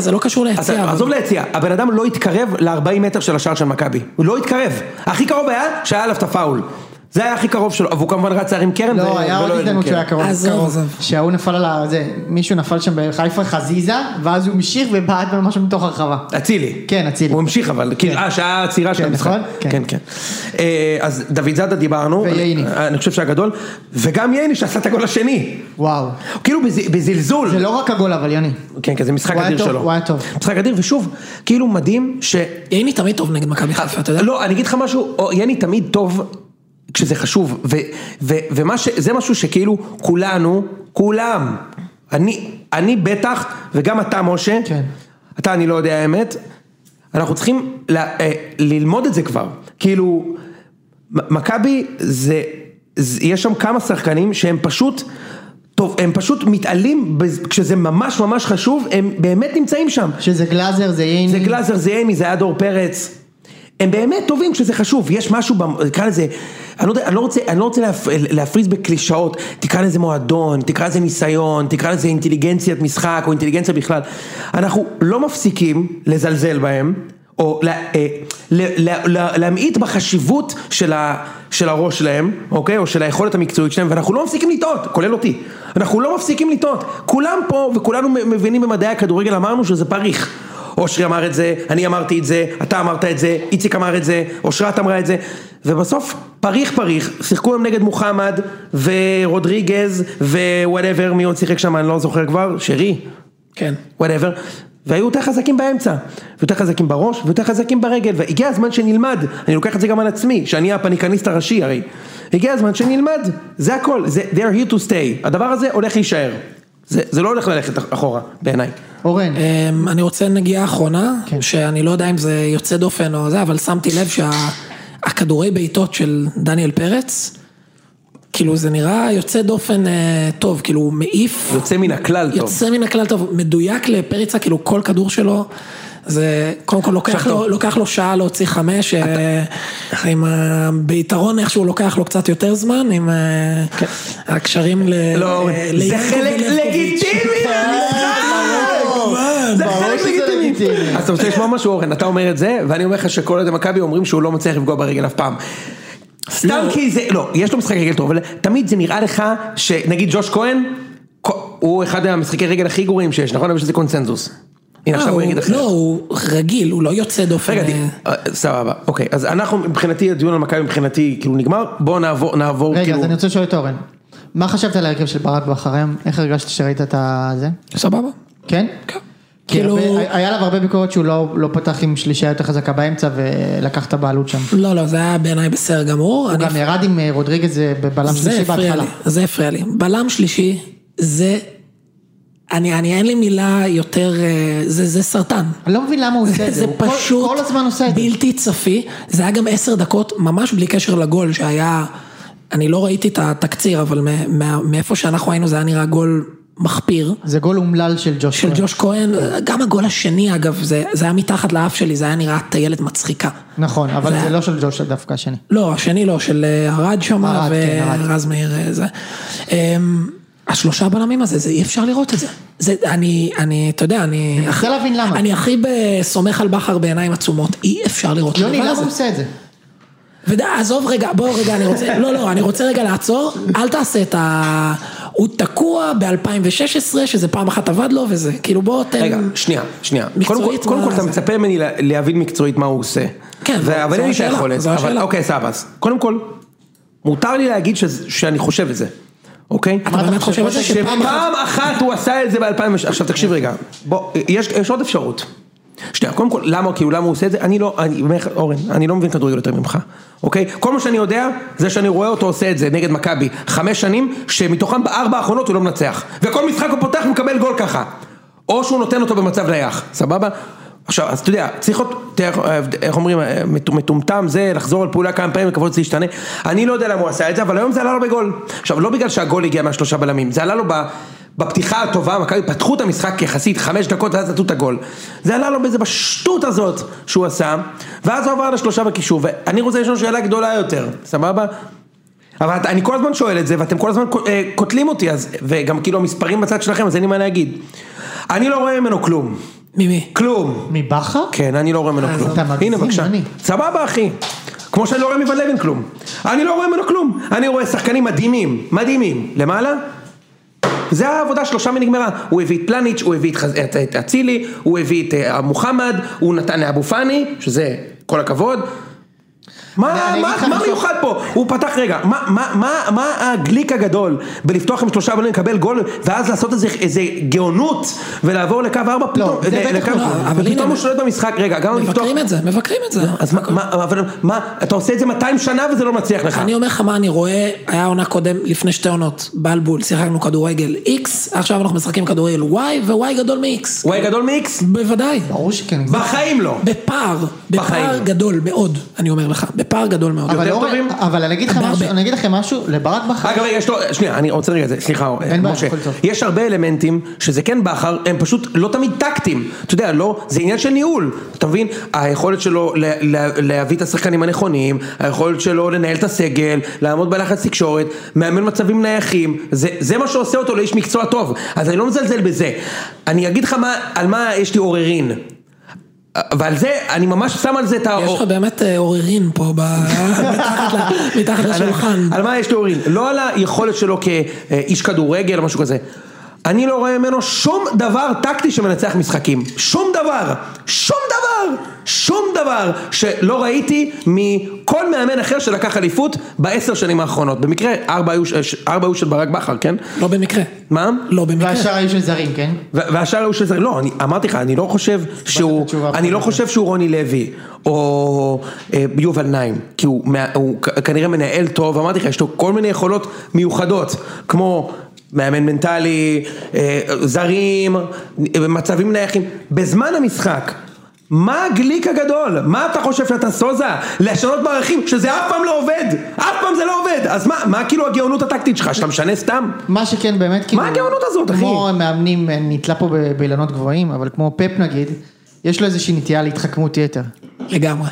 זה לא קשור ליציאה. עזוב ליציאה, הבן אדם לא התקרב ל-40 מטר של השער של מכבי. הוא לא התקרב. הכי קרוב היה שהיה עליו את הפאול. זה היה הכי קרוב שלו, אבל הוא כמובן רצה עם קרן. לא, היה עוד הזדמנות שהיה קרוב. שהוא נפל על זה, מישהו נפל שם בחיפה חזיזה, ואז הוא המשיך ובעט ממש מתוך הרחבה. הצילי. כן, הצילי. הוא המשיך אבל, שהיה הצירה של המשחק. כן, כן. אז דוד זאדה דיברנו. וייני. אני חושב שהגדול. וגם ייני שעשה את הגול השני. וואו. כאילו בזלזול. זה לא רק הגול, אבל ייני. כן, כי זה משחק אדיר שלו. הוא היה טוב. משחק אדיר, ושוב, כאילו מדהים ש... ייני תמיד טוב נגד מכבי חיפה, אתה יודע? לא, אני אגיד לך משהו, ייני תמיד טוב כשזה חשוב, וזה משהו שכאילו כולנו, כולם, אני בטח, וגם אתה משה, אתה אני לא יודע האמת, אנחנו צריכים ללמוד את זה כבר, כאילו, מכבי זה יש שם כמה שחקנים שהם פשוט, טוב, הם פשוט מתעלים, כשזה ממש ממש חשוב, הם באמת נמצאים שם. שזה גלאזר, זה יני. זה גלאזר, זה יני, זה היה דור פרץ. הם באמת טובים כשזה חשוב, יש משהו, תקרא לזה, אני לא רוצה להפריז בקלישאות, תקרא לזה מועדון, תקרא לזה ניסיון, תקרא לזה אינטליגנציית משחק, או אינטליגנציה בכלל. אנחנו לא מפסיקים לזלזל בהם, או להמעיט בחשיבות של הראש שלהם, אוקיי? או של היכולת המקצועית שלהם, ואנחנו לא מפסיקים לטעות, כולל אותי. אנחנו לא מפסיקים לטעות. כולם פה, וכולנו מבינים במדעי הכדורגל, אמרנו שזה פריך. אושרי אמר את זה, אני אמרתי את זה, אתה אמרת את זה, איציק אמר את זה, אושרת אמרה את זה, ובסוף פריך, שיחקו הם נגד מוחמד ורודריגז ווואטאבר, מי עוד שיחק שם, אני לא זוכר כבר, שרי, כן, וואטאבר, והיו יותר חזקים באמצע, ויותר חזקים בראש, ויותר חזקים ברגל, והגיע הזמן שנלמד, אני לוקח את זה גם על עצמי, שאני הפניקניסט הראשי הרי, הגיע הזמן שנלמד, זה הכל, זה, they are here to stay, הדבר הזה הולך להישאר. זה לא הולך ללכת אחורה, בעיניי. אורן. אני רוצה נגיעה אחרונה, שאני לא יודע אם זה יוצא דופן או זה, אבל שמתי לב שהכדורי בעיטות של דניאל פרץ, כאילו זה נראה יוצא דופן טוב, כאילו הוא מעיף. יוצא מן הכלל טוב. יוצא מן הכלל טוב, מדויק לפריצה, כאילו כל כדור שלו, זה קודם כל לוקח לו שעה להוציא 5, ביתרון איכשהו לוקח לו קצת יותר זמן, עם הקשרים זה חלק לגיטימי זה חלק לגיטימי. אז אתה רוצה לשמוע משהו אורן, אתה אומר את זה ואני אומר לך שכל עד המכבי אומרים שהוא לא מצליח לפגוע ברגל אף פעם סתם כי זה, לא, יש לו משחק רגל טוב אבל תמיד זה נראה לך שנגיד ג'וש כהן הוא אחד המשחקי רגל הכי גרועים שיש, נכון? אבל יש איזה קונצנזוס לא, הוא רגיל, הוא לא יוצא דופן. רגע, סבבה, אוקיי, אז אנחנו מבחינתי, הדיון על מכבי מבחינתי כאילו נגמר, בואו נעבור רגע, אז אני רוצה לשאול את אורן, מה חשבת על הרכב של ברק ואחריהם? איך הרגשת שראית את זה? סבבה. כן? כן. כאילו היה לה הרבה ביקורת שהוא לא פתח עם שלישה יותר חזקה באמצע ולקח את הבעלות שם. לא, זה היה בעיניי בסדר גמור. הוא גם ירד עם רודריגז בבלם שלישי בהתחלה. זה הפריע לי, בלם שלישי זה אני אין לי מילה יותר, זה סרטן. אני לא מבין למה הוא עושה את זה. זה פשוט בלתי צפי. זה היה גם 10 דקות, ממש בלי קשר לגול, שהיה, אני לא ראיתי את התקציר, אבל מאיפה שאנחנו היינו, זה היה נראה גול מחפיר. זה גול אומלל של ג'וש כהן. של ג'וש כהן, גם הגול השני אגב, זה היה מתחת לאף שלי, זה היה נראה טיילת מצחיקה. נכון, אבל זה לא של ג'וש דווקא השני. לא, השני לא, של הרד שמה, ורז מאיר זה. השלושה בלמים הזה, זה אי אפשר לראות את זה. אני, אתה יודע, אני רוצה להבין למה. אני הכי סומך על בחר בעיניים עצומות, אי אפשר לראות. יוני, למה הוא עושה את זה? עזוב רגע, בוא רגע, אני רוצה, לא, אני רוצה רגע לעצור, אל תעשה את ה... הוא תקוע ב-2016, שזה פעם אחת עבד לו, וזה, כאילו בוא תן... רגע, שנייה. קודם כל, אתה מצפה ממני להבין מקצועית מה הוא עושה. כן, זו השאלה. אבל אין לי את היכולת, אבל אוקיי, סבאס. קודם כל, מותר לי להגיד שאני חושב את זה. אוקיי? אתה באמת חושב את זה שפעם אחת הוא עשה את זה ב-2000, עכשיו תקשיב רגע, בוא, יש עוד אפשרות, שנייה, קודם כל, למה הוא עושה את זה, אני לא, אורן, אני לא מבין כדורגל יותר ממך, אוקיי? כל מה שאני יודע, זה שאני רואה אותו עושה את זה נגד מכבי, 5 שנים, שמתוכם ב4 האחרונות הוא לא מנצח, וכל משחק הוא פותח ומקבל גול ככה, או שהוא נותן אותו במצב נייח, סבבה? עכשיו, אז אתה יודע, צריך להיות, איך אומרים, מטומטם זה, לחזור על פעולה כמה פעמים, לקוות שזה ישתנה, אני לא יודע למה הוא עשה את זה, אבל היום זה עלה לו בגול. עכשיו, לא בגלל שהגול הגיע מה3 בלמים, זה עלה לו בפתיחה הטובה, מכבי פתחו את המשחק יחסית, 5 דקות, ואז נתנו את הגול. זה עלה לו בזה בשטות הזאת שהוא עשה, ואז הוא עבר ל3 בקישור, ואני רוצה לשאול שאלה גדולה יותר, סבבה? אבל אני כל הזמן שואל את זה, ואתם כל הזמן קוטלים אותי, וגם כאילו המספרים בצד שלכם, אז אין לי מה להגיד. אני לא רואה ממנו כלום. ממי? כלום. מבחר? כן, אני לא רואה ממנו כלום. הנה, בבקשה. סבבה, אחי. כמו שאני לא רואה מבן לבן כלום. אני לא רואה ממנו כלום. אני רואה שחקנים מדהימים. למעלה? זה העבודה, 3 מנגמרה. הוא הביא את פלניץ', הוא הביא את הצילי, הוא הביא את מוחמד, הוא נתן לאבו פני, שזה כל הכבוד. מה מיוחד פה? הוא פתח רגע, מה הגליק הגדול בלפתוח עם 3 בלמים לקבל גול ואז לעשות איזה גאונות ולעבור לקו 4 פתאום פתאום הוא שולט במשחק. רגע, מבקרים את זה אבל מה, אתה עושה את זה 200 שנה וזה לא מצליח לך. אני אומר לך מה אני רואה, היה עונה קודם לפני 2 עונות בלבול, שיחקנו כדורגל X, עכשיו אנחנו משחקים כדורגל Y ו-Y גדול מ-X. Y גדול מ-X? בוודאי, בחיים לא, בפער גדול מאוד, אני אומר לך בפער גדול מאוד. אבל אני אגיד לכם משהו, לברק בחר... אגב, יש לו... שנייה, אני רוצה רגע, סליחה, משה. יש הרבה אלמנטים שזה כן בחר, הם פשוט לא תמיד טקטים. אתה יודע, לא, זה עניין של ניהול. אתה מבין? היכולת שלו להביא את השחקנים הנכונים, היכולת שלו לנהל את הסגל, לעמוד בלחץ תקשורת, מאמן מצבים נייחים. זה מה שעושה אותו לאיש מקצוע טוב. אז אני לא מזלזל בזה. אני אגיד לך על מה יש לי עוררין. ועל זה, אני ממש שם על זה את האור. יש לך באמת עוררין פה, מתחת לשולחן. על מה יש לי עוררין? לא על היכולת שלו כאיש כדורגל או משהו כזה. אני לא רואה ממנו שום דבר טקטי שמנצח משחקים. שום דבר. שום דבר. שום דבר שלא ראיתי מכל מאמן אחר שלקח אליפות ב10 שנים האחרונות. במקרה, 4 היו של ברק בחר, כן? לא במקרה. מה? לא במקרה. והשאר היו של זרים, כן? והשאר היו של זרים. לא, אמרתי לך, אני לא חושב שהוא... אני לא חושב שהוא רוני לוי, או יובל נעים, כי הוא כנראה מנהל טוב, אמרתי לך, יש לו כל מיני יכולות מיוחדות, כמו... מאמן מנטלי, זרים, מצבים נייחים, בזמן המשחק, מה הגליק הגדול? מה אתה חושב שאתה סוזה? לשנות מערכים, שזה אף פעם לא עובד, אף פעם זה לא עובד, אז מה כאילו הגאונות הטקטית שלך, שאתה משנה סתם? מה שכן באמת, כאילו, מה הגאונות הזאת, אחי? כמו מאמנים, נתלה פה באילנות גבוהים, אבל כמו פפ נגיד, יש לו איזושהי נטייה להתחכמות יתר. לגמרי.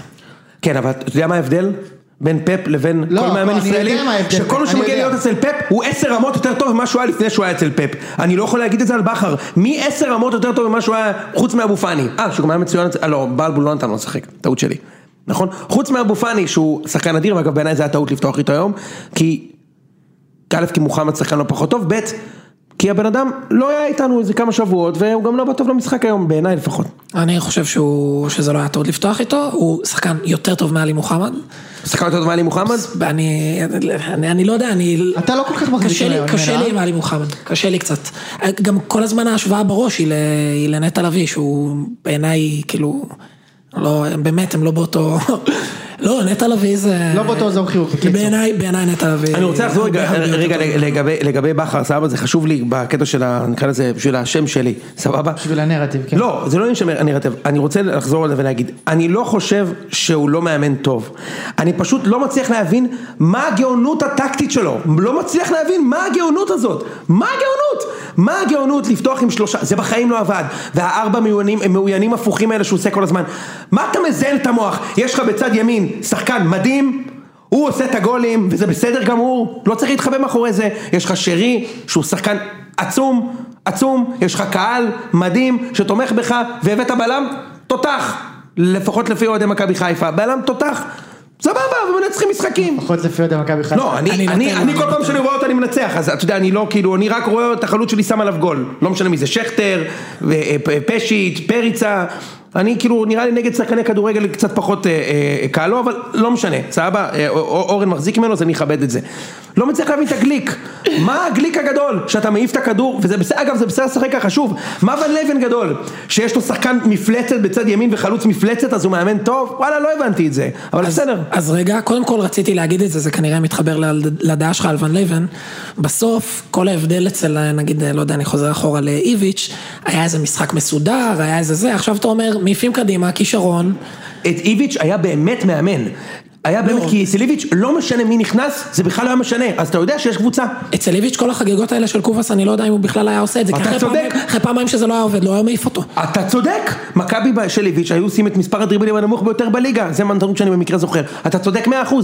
כן, אבל אתה יודע מה ההבדל? בין פפ לבין כל מאמן ישראלי, שכל מה שמגיע להיות אצל פפ הוא 10 רמות יותר טוב ממה שהוא היה לפני שהוא היה אצל פפ. אני לא יכול להגיד את זה על בחר, מי 10 רמות יותר טוב ממה שהוא היה, חוץ מאבופני, שהוא גם היה מצוין, לא, בלבול לא נתן לו לשחק, טעות שלי, נכון? חוץ מאבופני שהוא שחקן אדיר, ואגב בעיניי זה היה טעות לפתוח איתו היום, כי א', כי מוחמד שחקן לא פחות טוב, ב', כי הבן אדם לא היה איתנו איזה כמה שבועות, והוא גם לא בטוב למשחק היום, בעיניי לפחות. אני חושב שזה לא היה טוב לפתוח איתו, הוא שחקן יותר טוב מעלי מוחמד. שחקן יותר טוב מעלי מוחמד? אני לא יודע, אתה לא כל כך מחזיק עליו. קשה לי עם מעלי מוחמד, קשה לי קצת. גם כל הזמן ההשוואה בראש היא לנטע לביא, שהוא בעיניי כאילו, באמת הם לא באותו... לא, נטע לביא זה... לא באותו זום חיוב. בעיניי נטע לביא... אני רוצה לחזור רגע לגבי בחר, סבבה, זה חשוב לי בקטע של נקרא לזה, בשביל השם שלי, סבבה? בשביל הנרטיב, כן. לא, זה לא נשמע הנרטיב. אני רוצה לחזור על זה ולהגיד, אני לא חושב שהוא לא מאמן טוב. אני פשוט לא מצליח להבין מה הגאונות הטקטית שלו. לא מצליח להבין מה הגאונות הזאת. מה הגאונות? מה הגאונות לפתוח עם 3? זה בחיים לא עבד. וה4 מאוינים הפוכים האלה שהוא עושה כל הזמן. מה אתה מזל את המוח? יש לך בצד ימין שחקן מדהים, הוא עושה את הגולים, וזה בסדר גמור, לא צריך להתחבא מאחורי זה. יש לך שרי, שהוא שחקן עצום, עצום, יש לך קהל מדהים שתומך בך, והבאת בלם תותח, לפחות לפי אוהדי מכבי חיפה, בלם תותח, סבבה, ומנצחים משחקים. לפחות לפי אוהדי מכבי חיפה. לא, אני כל פעם שאני רואה אותו אני מנצח, אז אתה יודע, אני לא כאילו, אני רק רואה את החלוץ שלי שם עליו גול, לא משנה מי זה, שכטר, פשיט, פריצה, אני כאילו נראה לי נגד שחקני כדורגל קצת פחות קל לו, אבל לא משנה, סבבה, אורן מחזיק ממנו, אז אני אכבד את זה. לא מצליח להבין את הגליק, מה הגליק הגדול, שאתה מעיף את הכדור, ואגב זה בסדר שחקה חשוב, מה ון לבן גדול, שיש לו שחקן מפלצת בצד ימין וחלוץ מפלצת, אז הוא מאמן טוב, וואלה לא הבנתי את זה, אבל בסדר. אז רגע, קודם כל רציתי להגיד את זה, זה כנראה מתחבר לדעה שלך על ון לבן, בסוף כל ההבדל אצל, נגיד, לא יודע, אני חוזר אחורה לאיביץ', היה איזה משחק מסודר, היה איזה זה, עכשיו אתה אומר, מעיפים קדימה, כישרון. את איביץ' היה באמת מאמן. היה באמת, כי אצל איביץ' לא משנה מי נכנס, זה בכלל לא משנה, אז אתה יודע שיש קבוצה. אצל איביץ' כל החגיגות האלה של קובס, אני לא יודע אם הוא בכלל היה עושה את זה, כי אחרי פעמיים שזה לא היה עובד, לא היה מעיף אותו. אתה צודק, מכבי של איביץ' היו עושים את מספר הדריבלים הנמוך ביותר בליגה, זה מנתון שאני במקרה זוכר, אתה צודק 100%,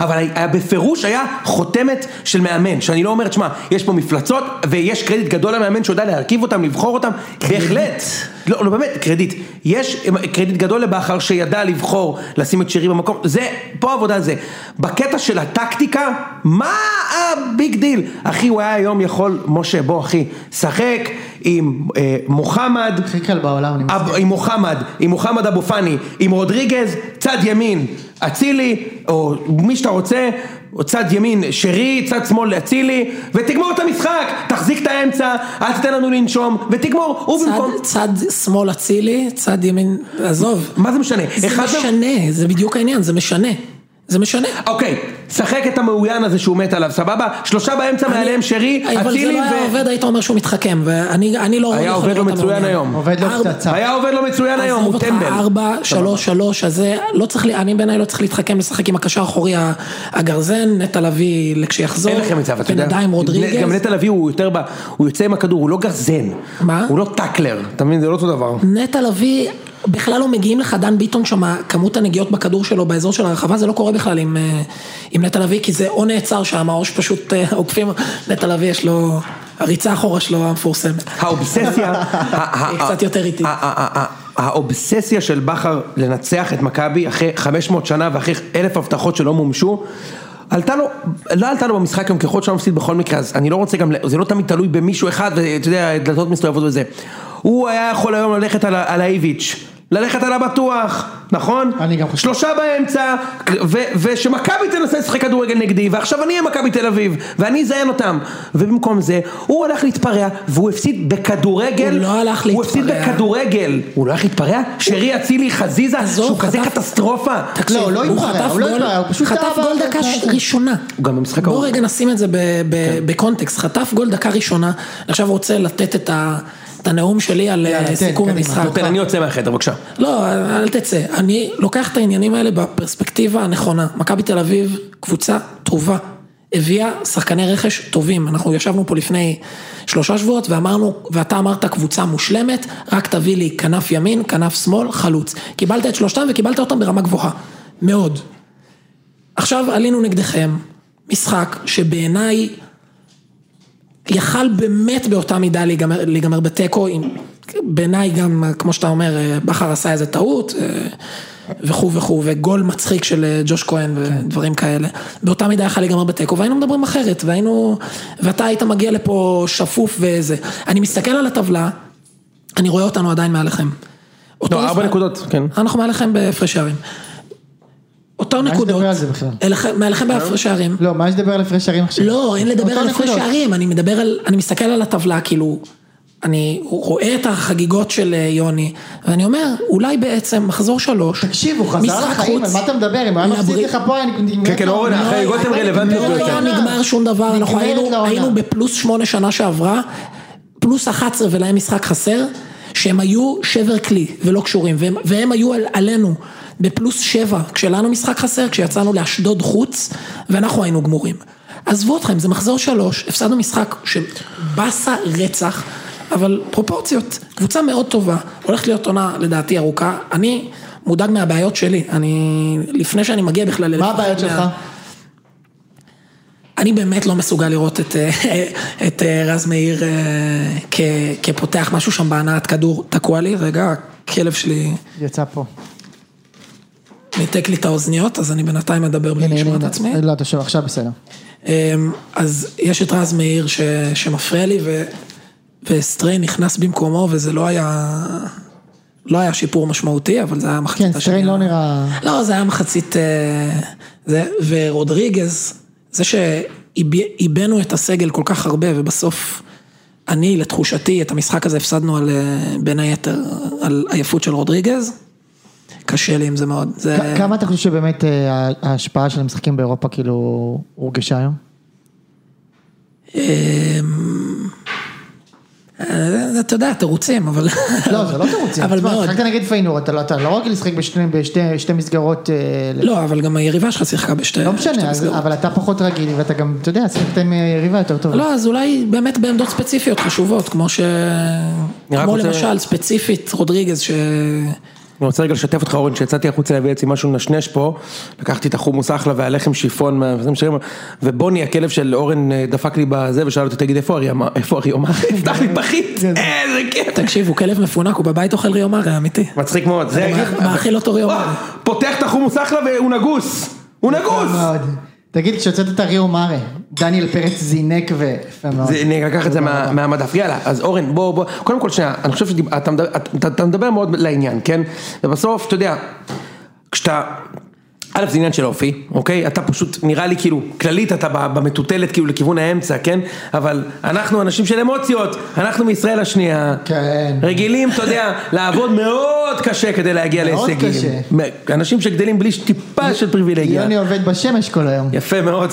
אבל בפירוש היה חותמת של מאמן, שאני לא אומר, תשמע, יש פה מפלצות, ויש קרדיט גדול למאמן שיודע להרכיב אותם, לבחור אותם, בהחלט. לא באמת, קרדיט. יש קרדיט גדול לבחר שידע לבחור, לשים את שירי במקום. זה, פה העבודה זה. בקטע של הטקטיקה, מה הביג דיל? אחי, הוא היה היום יכול, משה, בוא אחי, שחק עם מוחמד. הכי קל בעולם. עם מוחמד אבו פני, עם רודריגז, צד ימין, אצילי, או מי שאתה רוצה, צד ימין שרי, צד שמאל אצילי, ותגמור את המשחק, תחזיק את האמצע, אל תתן לנו לנשום, ותגמור, ובמקום... צד שמאל אצילי, צד ימין, עזוב. מה זה משנה? זה משנה, זה בדיוק העניין, זה משנה. זה משנה. אוקיי, שחק את המאוין הזה שהוא מת עליו, סבבה? שלושה באמצע מעליהם שרי, אצילי ו... אבל זה לא היה עובד, היית אומר שהוא מתחכם, ואני לא... היה עובד לו מצוין היום. היה עובד לו מצוין היום, הוא טמבל. 4-3-3, אז זה לא צריך, אני בעיניי לא צריך להתחכם, לשחק עם הקשר האחורי הגרזן, נטע לביא לכשיחזור. אין לכם את זה, אבל אתה יודע. בנדיים רודריגז. גם נטע לביא הוא יותר, הוא יוצא עם הכדור, הוא לא גרזן. מה? הוא לא טאקלר, אתה מבין, זה לא אותו דבר. נטע לביא בכלל לא מגיעים לך, דן ביטון שמה, כמות הנגיעות בכדור שלו, באזור של הרחבה, זה לא קורה בכלל עם נטע לביא, כי זה או נעצר שם, או שפשוט עוקפים, נטע לביא יש לו, הריצה אחורה שלו המפורסמת. האובססיה, היא קצת יותר איטית. האובססיה של בכר לנצח את מכבי, אחרי 500 שנה ואחרי 1,000 הבטחות שלא מומשו, עלתה לו, לא עלתה לו במשחק יום כחות שלנו מפסיד בכל מקרה, אז אני לא רוצה גם, זה לא תמיד תלוי במישהו אחד, ואתה יודע, דלתות מסתובבות וזה. הוא היה יכול היום ללכת על האיביץ', ללכת על הבטוח, נכון? שלושה באמצע, ושמכבי תנסה לשחק כדורגל נגדי, ועכשיו אני אהיה מכבי תל אביב, ואני אזיין אותם, ובמקום זה, הוא הלך להתפרע, והוא הפסיד בכדורגל, הוא לא הלך להתפרע, הוא הפסיד בכדורגל, הוא לא הלך להתפרע, שרי אצילי חזיזה, שהוא כזה קטסטרופה, לא, לא התפרע, הוא לא התפרע, הוא פשוט חטף גול דקה ראשונה, בואו רגע נשים את זה בקונטקסט, חטף גול דקה ראשונה, עכשיו רוצה לתת את ה הנאום שלי על סיכום המשחק. אני יוצא מהחדר, בבקשה. לא, אל תצא. אני לוקח את העניינים האלה בפרספקטיבה הנכונה. מכבי תל אביב, קבוצה טובה. הביאה שחקני רכש טובים. אנחנו ישבנו פה לפני 3 שבועות ואמרנו, ואתה אמרת קבוצה מושלמת, רק תביא לי כנף ימין, כנף שמאל, חלוץ. קיבלת את שלושתם וקיבלת אותם ברמה גבוהה. מאוד. עכשיו עלינו נגדכם. משחק שבעיניי יכל באמת באותה מידה להיגמר בטקו, בעיניי גם, כמו שאתה אומר, בכר עשה איזה טעות, וכו וכו, וגול מצחיק של ג'וש כהן ודברים כאלה, באותה מידה יכל להיגמר בטקו, והיינו מדברים אחרת, ואתה היית מגיע לפה שפוף וזה. אני מסתכל על הטבלה, אני רואה אותנו עדיין מעליכם. לא, 4 נקודות, כן. אנחנו מעליכם בהפרש שערים. אותו נקודות, מעליכם בהפרש שערים. לא, מה יש לדבר על הפרש שערים עכשיו? לא, אין לדבר על הפרש שערים, אני מסתכל על הטבלה, כאילו, אני רואה את החגיגות של יוני, ואני אומר, אולי בעצם מחזור 3, תקשיב, הוא חזר לחיים, על מה אתה מדבר? אם היה מפסיד לך פה, כן, אורן, החגיגות הן רלוונטיות. לא היה נגמר שום דבר, אנחנו היינו בפלוס 8 שנה שעברה, פלוס 11 ולהם משחק חסר, שהם היו שבר כלי ולא קשורים, והם היו עלינו בפלוס 7, כשלנו משחק חסר, כשיצאנו לאשדוד חוץ, ואנחנו היינו גמורים. עזבו אתכם, זה מחזור 3, הפסדנו משחק שבאסה רצח, אבל פרופורציות, קבוצה מאוד טובה, הולכת להיות עונה לדעתי ארוכה, אני מודאג מהבעיות שלי, לפני שאני מגיע בכלל... מה הבעיות שלך? אני באמת לא מסוגל לראות את רז מאיר כפותח משהו שם בענת כדור, תקוע לי, רגע, הכלב שלי... יצא פה. ניתק לי את האוזניות, אז אני בינתיים אדבר בלי לשמוע את עצמי. לא, תשוב, עכשיו בסדר. אז יש את רז מאיר שמפריע לי, וסטרי נכנס במקומו, וזה לא היה שיפור משמעותי, אבל זה היה מחצית... כן, סטרי לא נראה... לא, זה היה מחצית... ורודריגז, זה שאיבנו את הסגל כל כך הרבה, ובסוף אני, לתחושתי, את המשחק הזה הפסדנו בין היתר, על עייפות של רודריגז, קשה לי עם זה מאוד. כמה אתה חושב שבאמת ההשפעה של המשחקים באירופה כאילו הורגשה היום? אתה יודע, תירוצים, אבל... לא, זה לא תירוצים. אבל מאוד. שחקת נגד פיינור, אתה לא רק לשחק בשתי מסגרות... לא, אבל גם היריבה שלך שיחקה בשתי מסגרות. לא משנה, אבל אתה פחות רגיל, ואתה גם, אתה יודע, שיחקת עם יריבה יותר טובה. לא, אז אולי באמת בעמדות ספציפיות חשובות, כמו למשל ספציפית רודריגז ש... אני רוצה רגע לשתף אותך אורן, שיצאתי החוצה להביא עצי משהו נשנש פה, לקחתי את החומוס אחלה והלחם שיפון, ובוני הכלב של אורן דפק לי בזה, ושאל אותי תגיד איפה הריומר, הבטח לי פחית, איזה כיף. תקשיב, הוא כלב מפונק, הוא בבית אוכל ריומר, אמיתי. מצחיק מאוד. מאכיל אותו ריומר. פותח את החומוס אחלה והוא נגוס, הוא נגוס. תגיד, כשהוצאת את הריומר, דניאל פרץ זינק ויפה מאוד. אני אקח את זה מהמדף. יאללה, אז אורן, בוא, קודם כל שנייה, אני חושב שאתה מדבר מאוד לעניין, כן? ובסוף, אתה יודע, כשאתה, א', זה עניין של אופי, אוקיי? אתה פשוט נראה לי כאילו, כללית אתה במטוטלת כאילו לכיוון האמצע, כן? אבל אנחנו אנשים של אמוציות, אנחנו מישראל השנייה, כן. רגילים, אתה יודע, לעבוד מאוד קשה כדי להגיע להישגים. מאוד קשה. אנשים שגדלים בלי טיפה של פריבילגיה. יוני עובד בשמש כל היום. יפה מאוד.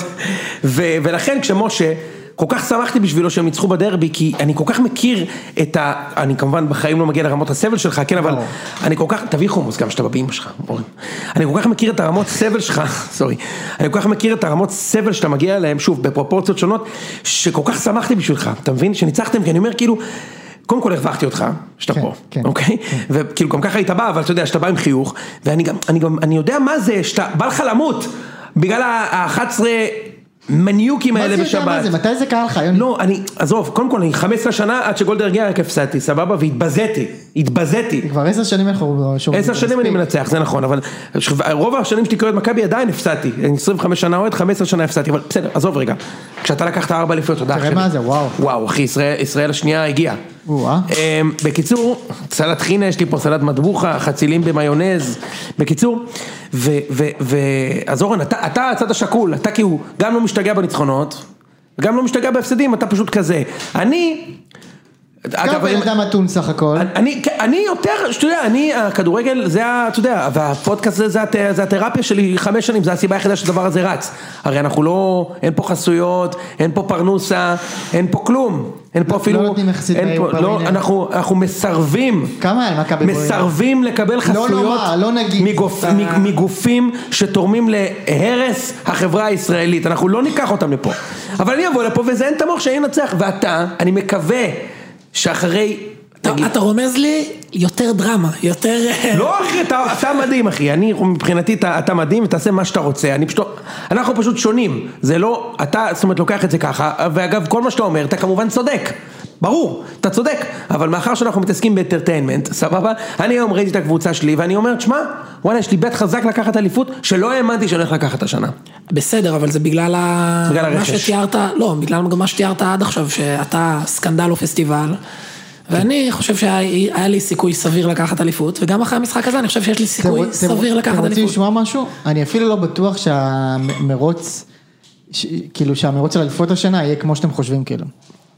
ולכן כשמשה... כל כך שמחתי בשבילו שהם ניצחו בדרבי, כי אני כל כך מכיר את ה... אני כמובן בחיים לא מגיע לרמות הסבל שלך, כן, אבל אני כל כך... תביא חומוס גם שאתה בבימא שלך, אורן. אני כל כך מכיר את הרמות סבל שלך, סורי. אני כל כך מכיר את הרמות סבל שאתה מגיע אליהם, שוב, בפרופורציות שונות, שכל כך שמחתי בשבילך, אתה מבין? שניצחתם, כי אני אומר כאילו... קודם כל הרווחתי אותך, שאתה פה, אוקיי? וכאילו גם ככה היית בא, אבל אתה יודע, שאתה בא עם חיוך, ואני יודע מה זה, שאתה בא לך למות, בגלל ה-11 מניוקים האלה בשבת. מתי זה קרה לך? לא, אני, עזוב, קודם כל, 15 שנה עד שגולדר הגיע רק הפסעתי, סבבה, והתבזיתי. כבר 10 שנים אנחנו... 10 שנים אני מנצח, זה נכון, אבל רוב השנים שלי קוראים מכבי עדיין הפסעתי, 25 שנה עוד, 15 שנה הפסעתי, אבל בסדר, עזוב רגע, כשאתה לקחת 4 לפיות, תודה. תראה מה זה, וואו. וואו, אחי, ישראל השנייה הגיעה. בקיצור, סלט חינה, יש לי פה סלט מטבוחה, חצילים במיונז, בקיצור, אז אורן, אתה הצד השקול, אתה כאילו גם לא משתגע בניצחונות, גם לא משתגע בהפסדים, אתה פשוט כזה. אני... גם בן אדם אתון סך הכל. אני יותר, שתראה, אני, הכדורגל, זה, אתה יודע, והפודקאסט זה התרפיה שלי 5 שנים, זה הסיבה היחידה שהדבר הזה רץ. הרי אנחנו לא, אין פה חסויות, אין פה פרנוסה, אין פה כלום. אין פה אפילו, אנחנו מסרבים, מסרבים לקבל חסויות מגופים שתורמים להרס החברה הישראלית, אנחנו לא ניקח אותם לפה, אבל אני אבוא לפה וזה אין תמוך שאני נצח, ואתה, אני מקווה שאחרי... אתה רומז לי יותר דרמה, יותר... לא אחי, אתה מדהים אחי, אני מבחינתי אתה מדהים ותעשה מה שאתה רוצה, אנחנו פשוט שונים, זה לא, אתה זאת אומרת לוקח את זה ככה, ואגב כל מה שאתה אומר אתה כמובן צודק, ברור, אתה צודק, אבל מאחר שאנחנו מתעסקים באנטרטיינמנט, סבבה, אני היום ראיתי את הקבוצה שלי ואני אומר, תשמע, וואלה, יש לי בית חזק לקחת אליפות שלא האמנתי שאני הולך לקחת השנה. בסדר, אבל זה בגלל מה שתיארת, לא, בגלל מה שתיארת עד עכשיו, שאתה סקנדל או פסטיבל. ואני חושב שהיה לי סיכוי סביר לקחת אליפות, וגם אחרי המשחק הזה אני חושב שיש לי סיכוי סביר לקחת אליפות. אתם רוצים לשמוע משהו? אני אפילו לא בטוח שהמרוץ, כאילו שהמרוץ של אליפות השנה יהיה כמו שאתם חושבים כאילו.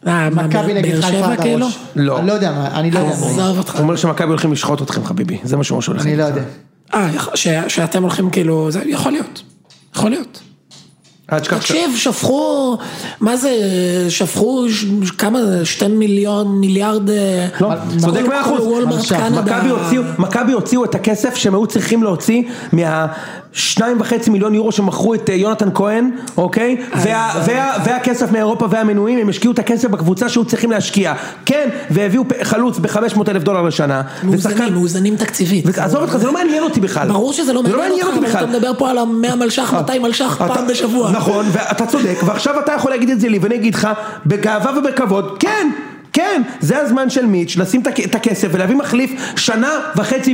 מכבי נגד חיפה עד הראש. לא. אני לא יודע, אני לא יודע. הוא אומר שמכבי הולכים לשחוט אתכם חביבי, זה מה שמושה הולכים. אני לא יודע. שאתם הולכים כאילו, זה יכול להיות, יכול להיות. תקשיב, שפכו, מה זה, שפכו כמה זה, 2 מיליארד, לא, צודק 100%, מכבי הוציאו את הכסף שהם היו צריכים להוציא מה 2.5 מיליון יורו שמכרו את יונתן כהן, אוקיי? והכסף מאירופה והמנויים, הם השקיעו את הכסף בקבוצה שהוא צריכים להשקיע. כן, והביאו חלוץ ב$500,000 לשנה. מאוזנים תקציבית. עזוב אותך, זה לא מעניין אותי בכלל. ברור שזה לא מעניין אותך, אבל אתה מדבר פה על 100 מלש"ח, 200 מלש"ח פעם בשבוע. נכון, ואתה צודק, ועכשיו אתה יכול להגיד את זה לי, ואני אגיד לך, בגאווה ובכבוד, כן! כן, זה הזמן של מיץ' לשים את הכסף ולהביא מחליף 1.5 שנה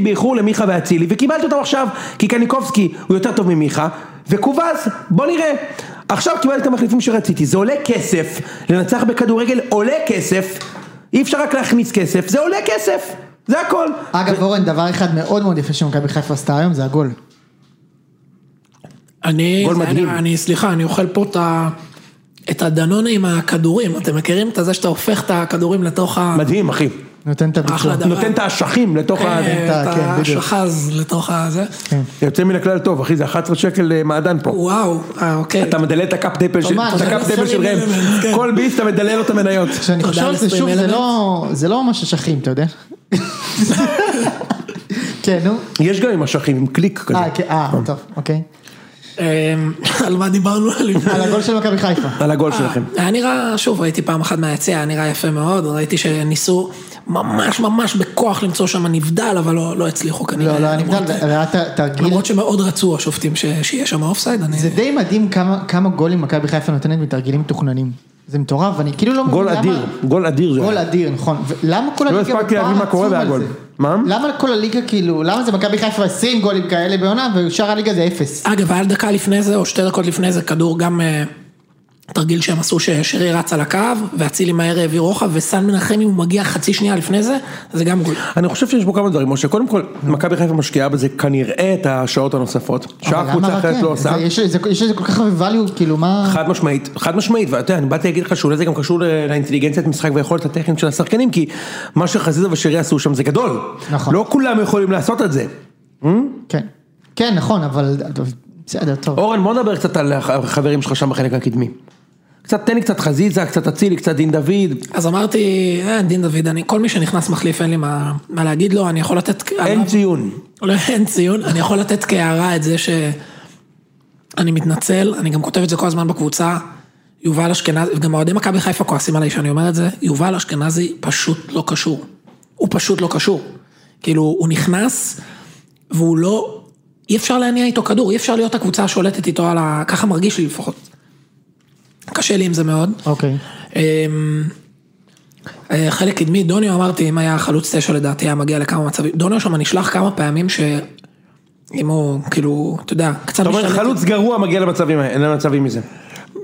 באיחור למיכה והצילי, וקיבלת אותו עכשיו, כי קניקובסקי הוא יותר טוב ממיכה, וקובס, בוא נראה, עכשיו קיבלת את המחליפים שרציתי, זה עולה כסף, לנצח בכדורגל עולה כסף, אי אפשר רק להכניס כסף, זה עולה כסף, זה הכל. אגב אורן, דבר אחד מאוד מאוד יפה שמכבי חיפה עשתה היום, זה הגול. סליחה, אני אוכל פה את ה... את הדנונה עם הכדורים, אתם מכירים את זה שאתה הופך את הכדורים לתוך ה... מדהים, אחי. נותן את הביצוע. נותן את האשכים לתוך ה... את האשחז לתוך הזה. יוצא מן הכלל טוב, אחי, זה 11 שקל מעדן פה. וואו, אוקיי. אתה מדלל את הקאפ דפל של רם. כל ביס אתה מדלל אותם מניות. כשאני חושב על זה שוב, זה לא ממש אשכים, אתה יודע? כן, נו. יש גם עם אשכים, עם קליק כזה. טוב, אוקיי. על מה דיברנו? על הגול של מכבי חיפה, על הגול שלכם. נראה, שוב, ראיתי פעם אחת מהיציאה, נראה יפה מאוד, ראיתי שניסו ממש ממש בכוח למצוא שם הנבדל, אבל לא הצליחו כנראה. לא הנבדל, למרות שמאוד רצו השופטים שיהיה שם אופסייד. זה די מדהים כמה גולים מכבי חיפה נותנת מתרגילים תוכננים, זה מטורף, ואני כאילו לא... גול אדיר, גול אדיר. גול אדיר, נכון. ולמה כל הליגה... לא הספקתי להבין מה קורה והגול. מה? למה כל הליגה כאילו... למה זה מכבי חיפה 20 גולים כאלה בעונה, ושאר הליגה זה 0? אגב, היה דקה לפני זה, או 2 דקות לפני זה, כדור גם תרגיל שהם עשו ששרי רץ על הקו, והצילי מהר העביר רוחב, וסן מנחם אם הוא מגיע חצי שנייה לפני זה, זה גם גול. אני חושב שיש בו כמה דברים, משה. קודם כל, מכבי חיפה משקיעה בזה כנראה את השעות הנוספות. שעה קבוצה אחרת לא עושה. יש איזה כל כך וליו, כאילו מה... חד משמעית, חד משמעית. ואתה, אני באתי להגיד לך שאולי זה גם קשור לאינטליגנציית משחק והיכולת הטכנית של השחקנים, כי מה שחזיזה ושרי עשו שם זה גדול. לא כולם יכולים לעשות את זה. כן. כן, נכון, אבל... בסדר, טוב. אורן, בוא נדבר קצת על החברים שלך שם בחלק הקדמי. קצת תן לי קצת חזיזה, קצת אצילי, קצת דין דוד. אז אמרתי, דין דוד, כל מי שנכנס מחליף, אין לי מה להגיד לו, אני יכול לתת... אין ציון. לא, אין ציון, אני יכול לתת כהערה את זה שאני מתנצל, אני גם כותב את זה כל הזמן בקבוצה, יובל אשכנזי, וגם אוהדי מכבי חיפה כועסים עליי שאני אומר את זה, יובל אשכנזי פשוט לא קשור. הוא פשוט לא קשור. כאילו, הוא נכנס, והוא לא... אי אפשר להניע איתו כדור, אי אפשר להיות הקבוצה השולטת איתו על ה... ככה מרגיש לי לפחות. קשה לי עם זה מאוד. אוקיי. חלק קדמי, דוניו אמרתי, אם היה חלוץ 9 לדעתי, היה מגיע לכמה מצבים. דוניו שם נשלח כמה פעמים שאם הוא, כאילו, אתה יודע, קצת... זאת אומרת, חלוץ גרוע מגיע למצבים מזה.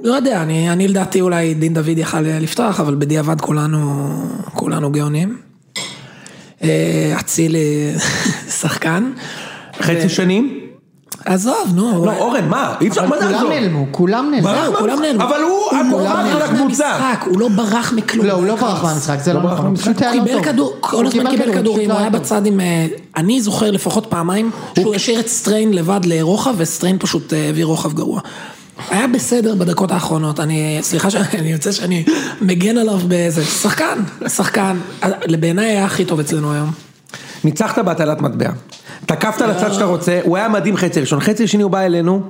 לא יודע, אני לדעתי אולי דין דוד יכל לפתוח, אבל בדיעבד כולנו גאונים. אצילי שחקן. חצי שנים? עזוב, נו. לא, אורן, מה? אבל כולם נעלמו, כולם נעלמו. אבל הוא המורמח של הקבוצה. הוא לא ברח מכלום. לא, הוא לא ברח מהמשחק, זה לא נכון. כל הזמן קיבל כדורים, הוא היה בצד עם... אני זוכר לפחות פעמיים, שהוא השאיר את סטריין לבד לרוחב, וסטריין פשוט הביא רוחב גרוע. היה בסדר בדקות האחרונות, סליחה שאני יוצא שאני מגן עליו באיזה... שחקן. בעיניי היה הכי טוב אצלנו היום. ניצחת בהטלת מטבע. תקפת לצד שאתה רוצה, הוא היה מדהים חצי ראשון, חצי שני הוא בא אלינו,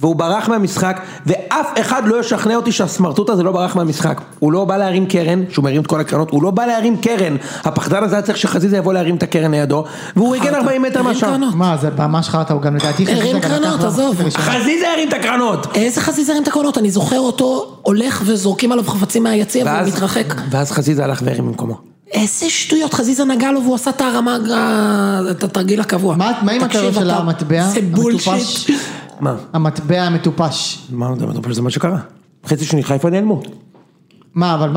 והוא ברח מהמשחק, ואף אחד לא ישכנע אותי שהסמרטוט הזה לא ברח מהמשחק, הוא לא בא להרים קרן, שהוא מרים את כל הקרנות, הוא לא בא להרים קרן, הפחדן הזה צריך שחזיזה יבוא להרים את הקרן לידו, והוא הגן 40 מטר מהשאר. מה, זה ממש חרטה, הוא גם לדעתי חזיזה קרנות, עזוב. חזיזה ירים את הקרנות. איזה חזיזה ירים את הקרנות? אני זוכר אותו, הולך וזורקים עליו חפצים מהיציע והוא מתרחק. ואז חזיזה הלך והרים במקומו. איזה שטויות, חזיזה נגע לו והוא עשה את הרמה, את התרגיל הקבוע. מה עם הקרב של המטבע? זה בולשיט. מה? המטבע המטופש. מה זה מטופש? זה מה שקרה. חצי שני חיפה נעלמו. מה, אבל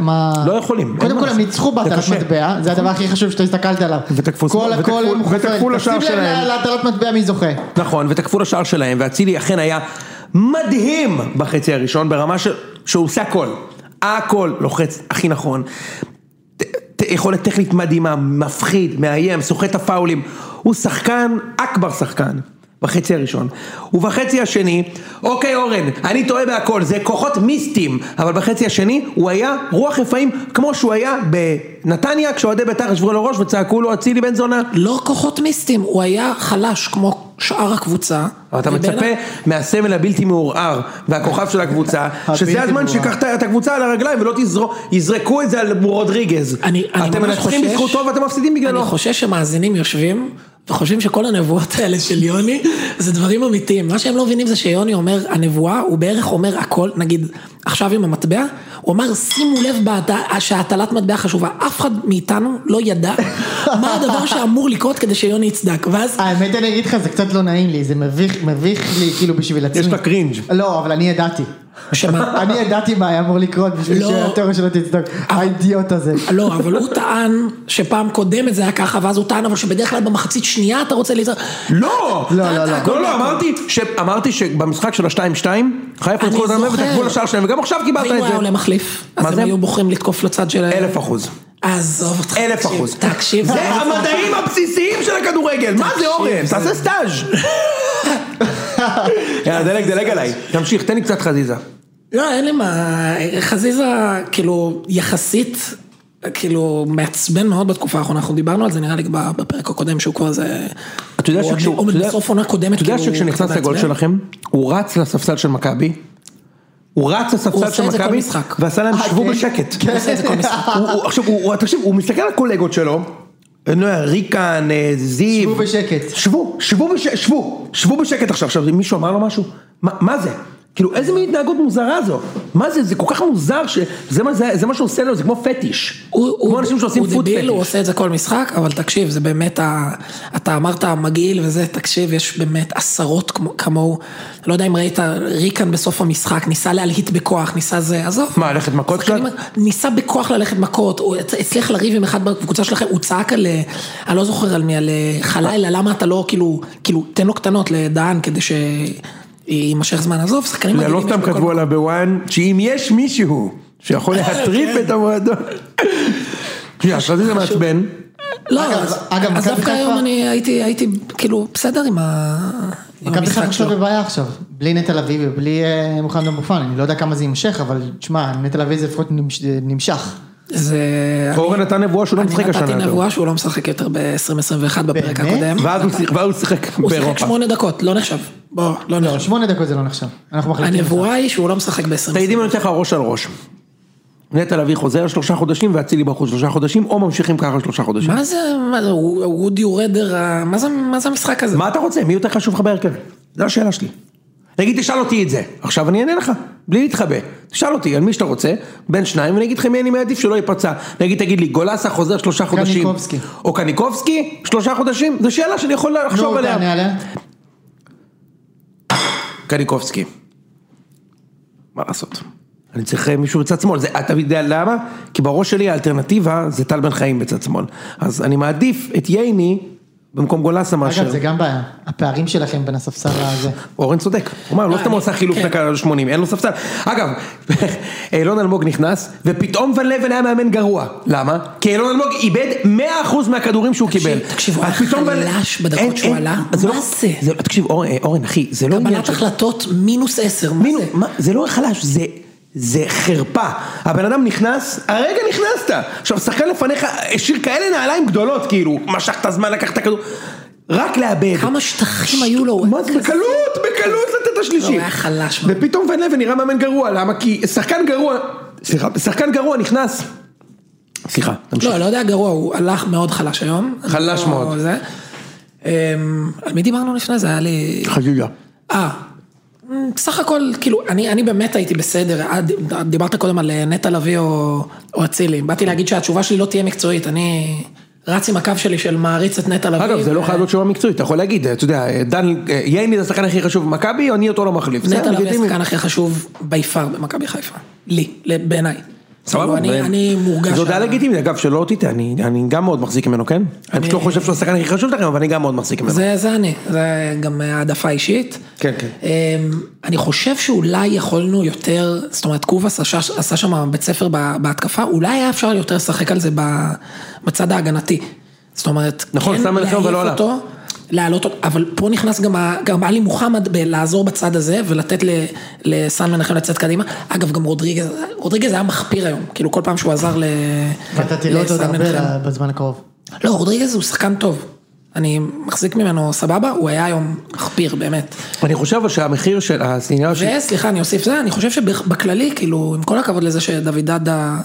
מה... לא יכולים. קודם כל הם ניצחו בהטלת מטבע, זה הדבר הכי חשוב שאתה הסתכלת עליו. ותקפו לשער שלהם. להטלת מטבע מי זוכה. נכון, ותקפו לשער שלהם, והצילי אכן היה מדהים בחצי הראשון, ברמה שהוא עושה הכל. הכל לוחץ הכי נכון. יכולת טכנית מדהימה, מפחיד, מאיים, סוחט הפאולים, הוא שחקן, אקבר שחקן, בחצי הראשון, ובחצי השני, אוקיי אורן, אני טועה בהכל, זה כוחות מיסטיים, אבל בחצי השני, הוא היה רוח רפאים, כמו שהוא היה בנתניה, כשהועדי בית"ר שברו לו ראש, וצעקו לו, הצילי בן זונה. לא כוחות מיסטיים, הוא היה חלש, כמו שאר הקבוצה. אבל אתה מצפה מהסמל הבלתי מעורער והכוכב של הקבוצה, שזה הזמן שיקחת את הקבוצה על הרגליים ולא יזרקו את זה על רודריגז. אתם מנצחים בזכותו ואתם מפסידים בגללו. אני חושש שמאזינים יושבים וחושבים שכל הנבואות האלה של יוני זה דברים אמיתיים. מה שהם לא מבינים זה שיוני אומר, הנבואה הוא בערך אומר הכל, נגיד עכשיו עם המטבע, הוא אומר שימו לב שההטלת מטבע חשובה. אף אחד מאיתנו לא ידע מה הדבר שאמור לקרות כדי שיוני יצדק. האמת אני אגיד לך, זה קצת לא נעים לי, זה מביך לי כאילו בשביל עצמי. יש לה קרינג'. לא, אבל אני ידעתי. אני ידעתי מה היה אמור לקרות בשביל שהתיאוריה שלא תצדוק. האידיוט הזה. לא, אבל הוא טען שפעם קודמת זה היה ככה, ואז הוא טען אבל שבדרך כלל במחצית שנייה אתה רוצה להיזהר. לא! לא, לא, לא, אמרתי שבמשחק של ה-2-2 חיפה את כל הזמן ותקפו לשער שלהם, וגם עכשיו קיבלת את זה. ואם הוא היה עולה מחליף, אז הם היו בוחרים לתקוף לצד שלהם. 1000%. עזוב, תקשיב. זה המדעים הבסיסיים של הכדורגל. מה זה אורן? תעשה סטאז'. יאללה, דלג עליי. תמשיך, תן לי קצת חזיזה. לא, אין לי מה. חזיזה, כאילו, יחסית, כאילו, מעצבן מאוד בתקופה האחרונה. אנחנו דיברנו על זה, נראה לי, בפרק הקודם, שהוא כבר זה... אתה יודע שכשנכנס לגול שלכם, הוא רץ לספסל של מכבי, הוא רץ לספסל של מכבי, ועשה להם שבו בשקט. הוא עושה את זה כל משחק. עכשיו, הוא מסתכל על הקולגות שלו, ריקן, זיו. שבו בשקט. שבו בשקט עכשיו. מישהו אמר לו משהו? מה זה? כאילו איזה מין התנהגות מוזרה זו? מה זה? זה כל כך מוזר שזה מה שעושה לו, זה כמו פטיש. כמו אנשים שעושים פוט פטיש. הוא עושה את זה כל משחק, אבל תקשיב, זה באמת, אתה אמרת מגעיל וזה, תקשיב, יש באמת עשרות כמו, לא יודע אם ראית, ריקן בסוף המשחק, ניסה להלהיט בכוח, ניסה זה, עזוב. מה, ללכת מכות כאן? ניסה בכוח ללכת מכות, הוא הצליח לריב עם אחד בקבוצה שלכם, הוא צעק על, אני לא זוכר על מי, על חלילה, למה אתה לא, כאילו, תן לו קטנות לדען כדי ש... עם משך זמן עזוב, שחקנים מגילים. לא סתם כתבו עליו בוואן, שאם יש מישהו שיכול להטריף את המועדון. שנייה, חשבתי זה מעצבן. לא, אז דווקא היום אני הייתי כאילו בסדר עם המשחק שלו. בבעיה עכשיו, בלי נטל אביב ובלי מוחמד אבופאן, אני לא יודע כמה זה ימשך, אבל תשמע, נטל אביב זה לפחות נמשך. אורן נתן נבואה שהוא לא משחק השנה. אני נתתי נבואה שהוא לא משחק יותר ב-2021 בפרק הקודם. ואז הוא שיחק באירופה. הוא שיחק 8 דקות, לא נחשב. בוא, לא נחשב. 8 דקות זה לא נחשב. הנבואה היא שהוא לא משחק ב-2021. תעידים אני אתן לך ראש על ראש. נטל אביב חוזר 3 חודשים והצילי בחוץ 3 חודשים, או ממשיכים ככה 3 חודשים. מה זה, רודי ורדר, מה זה המשחק הזה? מה אתה רוצה? מי יותר חשוב לך בהרכב? זו השאלה שלי. נגיד, תשאל אותי את זה. עכשיו אני אענה לך, בלי להתחבא. תשאל אותי על מי שאתה רוצה, בין שניים, ונגיד לכם מי אני מעדיף שלא ייפצע. נגיד, תגיד לי, גולסה חוזר 3 חודשים. קניקובסקי. או קניקובסקי, 3 חודשים. זו שאלה שאני יכול לחשוב עליה. נו, תענה עליה. קניקובסקי. מה לעשות? אני צריך מישהו בצד שמאל. אתה יודע למה? כי בראש שלי האלטרנטיבה זה טל בן חיים בצד שמאל. אז אני מעדיף את ייני... במקום גולסה מאשר. אגב, זה גם בעיה. הפערים שלכם בין הספסל הזה. אורן צודק. הוא אומר, לא סתם עושה חילוף דקה 80, אין לו ספסל. אגב, אילון אלמוג נכנס, ופתאום ון לבן היה מאמן גרוע. למה? כי אילון אלמוג איבד 100% מהכדורים שהוא קיבל. תקשיב, אורן חלש בדקות שהוא עלה. מה זה? תקשיב, אורן, אחי, זה לא עניין. קבלת החלטות -10. זה לא חלש, זה חרפה. הבן אדם נכנס, הרגע נכנסת. עכשיו, שחקן לפניך, השאיר כאלה נעליים גדולות, כאילו, משך את הזמן, לקח את הכדור. רק לאבד. כמה שטחים היו לו. בקלות לתת השלישי. לא, היה חלש. ופתאום ון לבן נראה מאמן גרוע, למה? כי שחקן גרוע נכנס. סליחה, תמשיך. לא יודע גרוע, הוא הלך מאוד חלש היום. חלש מאוד. על מי דיברנו לפני? זה היה לי... חגיגה. סך הכל, כאילו, אני באמת הייתי בסדר, דיברת קודם על נטע לביא או אצילי, באתי להגיד שהתשובה שלי לא תהיה מקצועית, אני רץ עם הקו שלי של מעריץ את נטע לביא. אגב, זה לא חייב להיות תשובה מקצועית, אתה יכול להגיד, אתה יודע, דן, ייני זה השחקן הכי חשוב במכבי, או אני אותו לא מחליף? נטע לביא השחקן הכי חשוב ביפר במכבי חיפה, לי, בעיניי. אני מורגש. זו דעה לגיטימית, אגב, שלא תיתה, אני גם מאוד מחזיק ממנו, כן? אני פשוט לא חושב שהוא השחקן הכי חשוב לכם, אבל אני גם מאוד מחזיק ממנו. זה אני, זה גם העדפה אישית. כן, כן. אני חושב שאולי יכולנו יותר, זאת אומרת, קובס עשה שם בית ספר בהתקפה, אולי היה אפשר יותר לשחק על זה בצד ההגנתי. זאת אומרת, כן להעיף אותו, להעלות אותו, אבל פה נכנס גם עלי מוחמד לעזור בצד הזה, ולתת לסן מנחם לצאת קדימה. אגב, גם רודריגז היה מחפיר היום, כאילו כל פעם שהוא עזר ואתה תראה אותו הרבה בזמן הקרוב. לא, רודריגז הוא שחקן טוב, אני מחזיק ממנו סבבה, הוא היה היום מחפיר באמת. אני חושב שהמחיר של הסנייה... וסליחה, אני אוסיף זה, אני חושב שבכללי, כאילו, עם כל הכבוד לזה שדוידדה,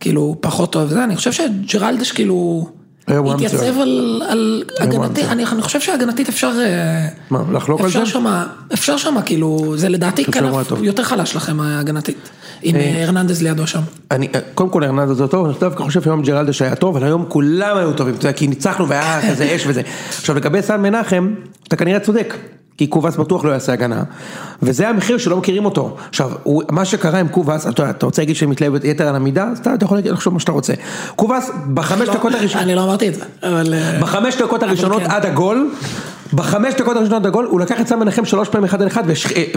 כאילו, פחות טוב, אני חושב שג'רלדש, כאילו... התייצב על הגנתית, אני חושב שהגנתית אפשר שם, כאילו זה לדעתי כנף יותר חלש לכם הגנתית, עם הרננדז לידו שם. קודם כל הרננדז זה טוב, אני דווקא חושב שהיום ג'רלדש היה טוב, אבל היום כולם היו טובים, כי ניצחנו והיה כזה אש וזה. עכשיו לגבי סן מנחם, אתה כנראה צודק, כי קובס בטוח לא יעשה הגנה, וזה המחיר שלא מכירים אותו. עכשיו, מה שקרה עם קובס, אתה רוצה להגיד שמתלהבת יתר על המידה, אז אתה יכול לחשוב מה שאתה רוצה. קובס, אני לא אמרתי את זה, אבל... ב5 דקות הראשונות עד הגול, הוא לקח את סן מנחם 3 פעמים 1-1,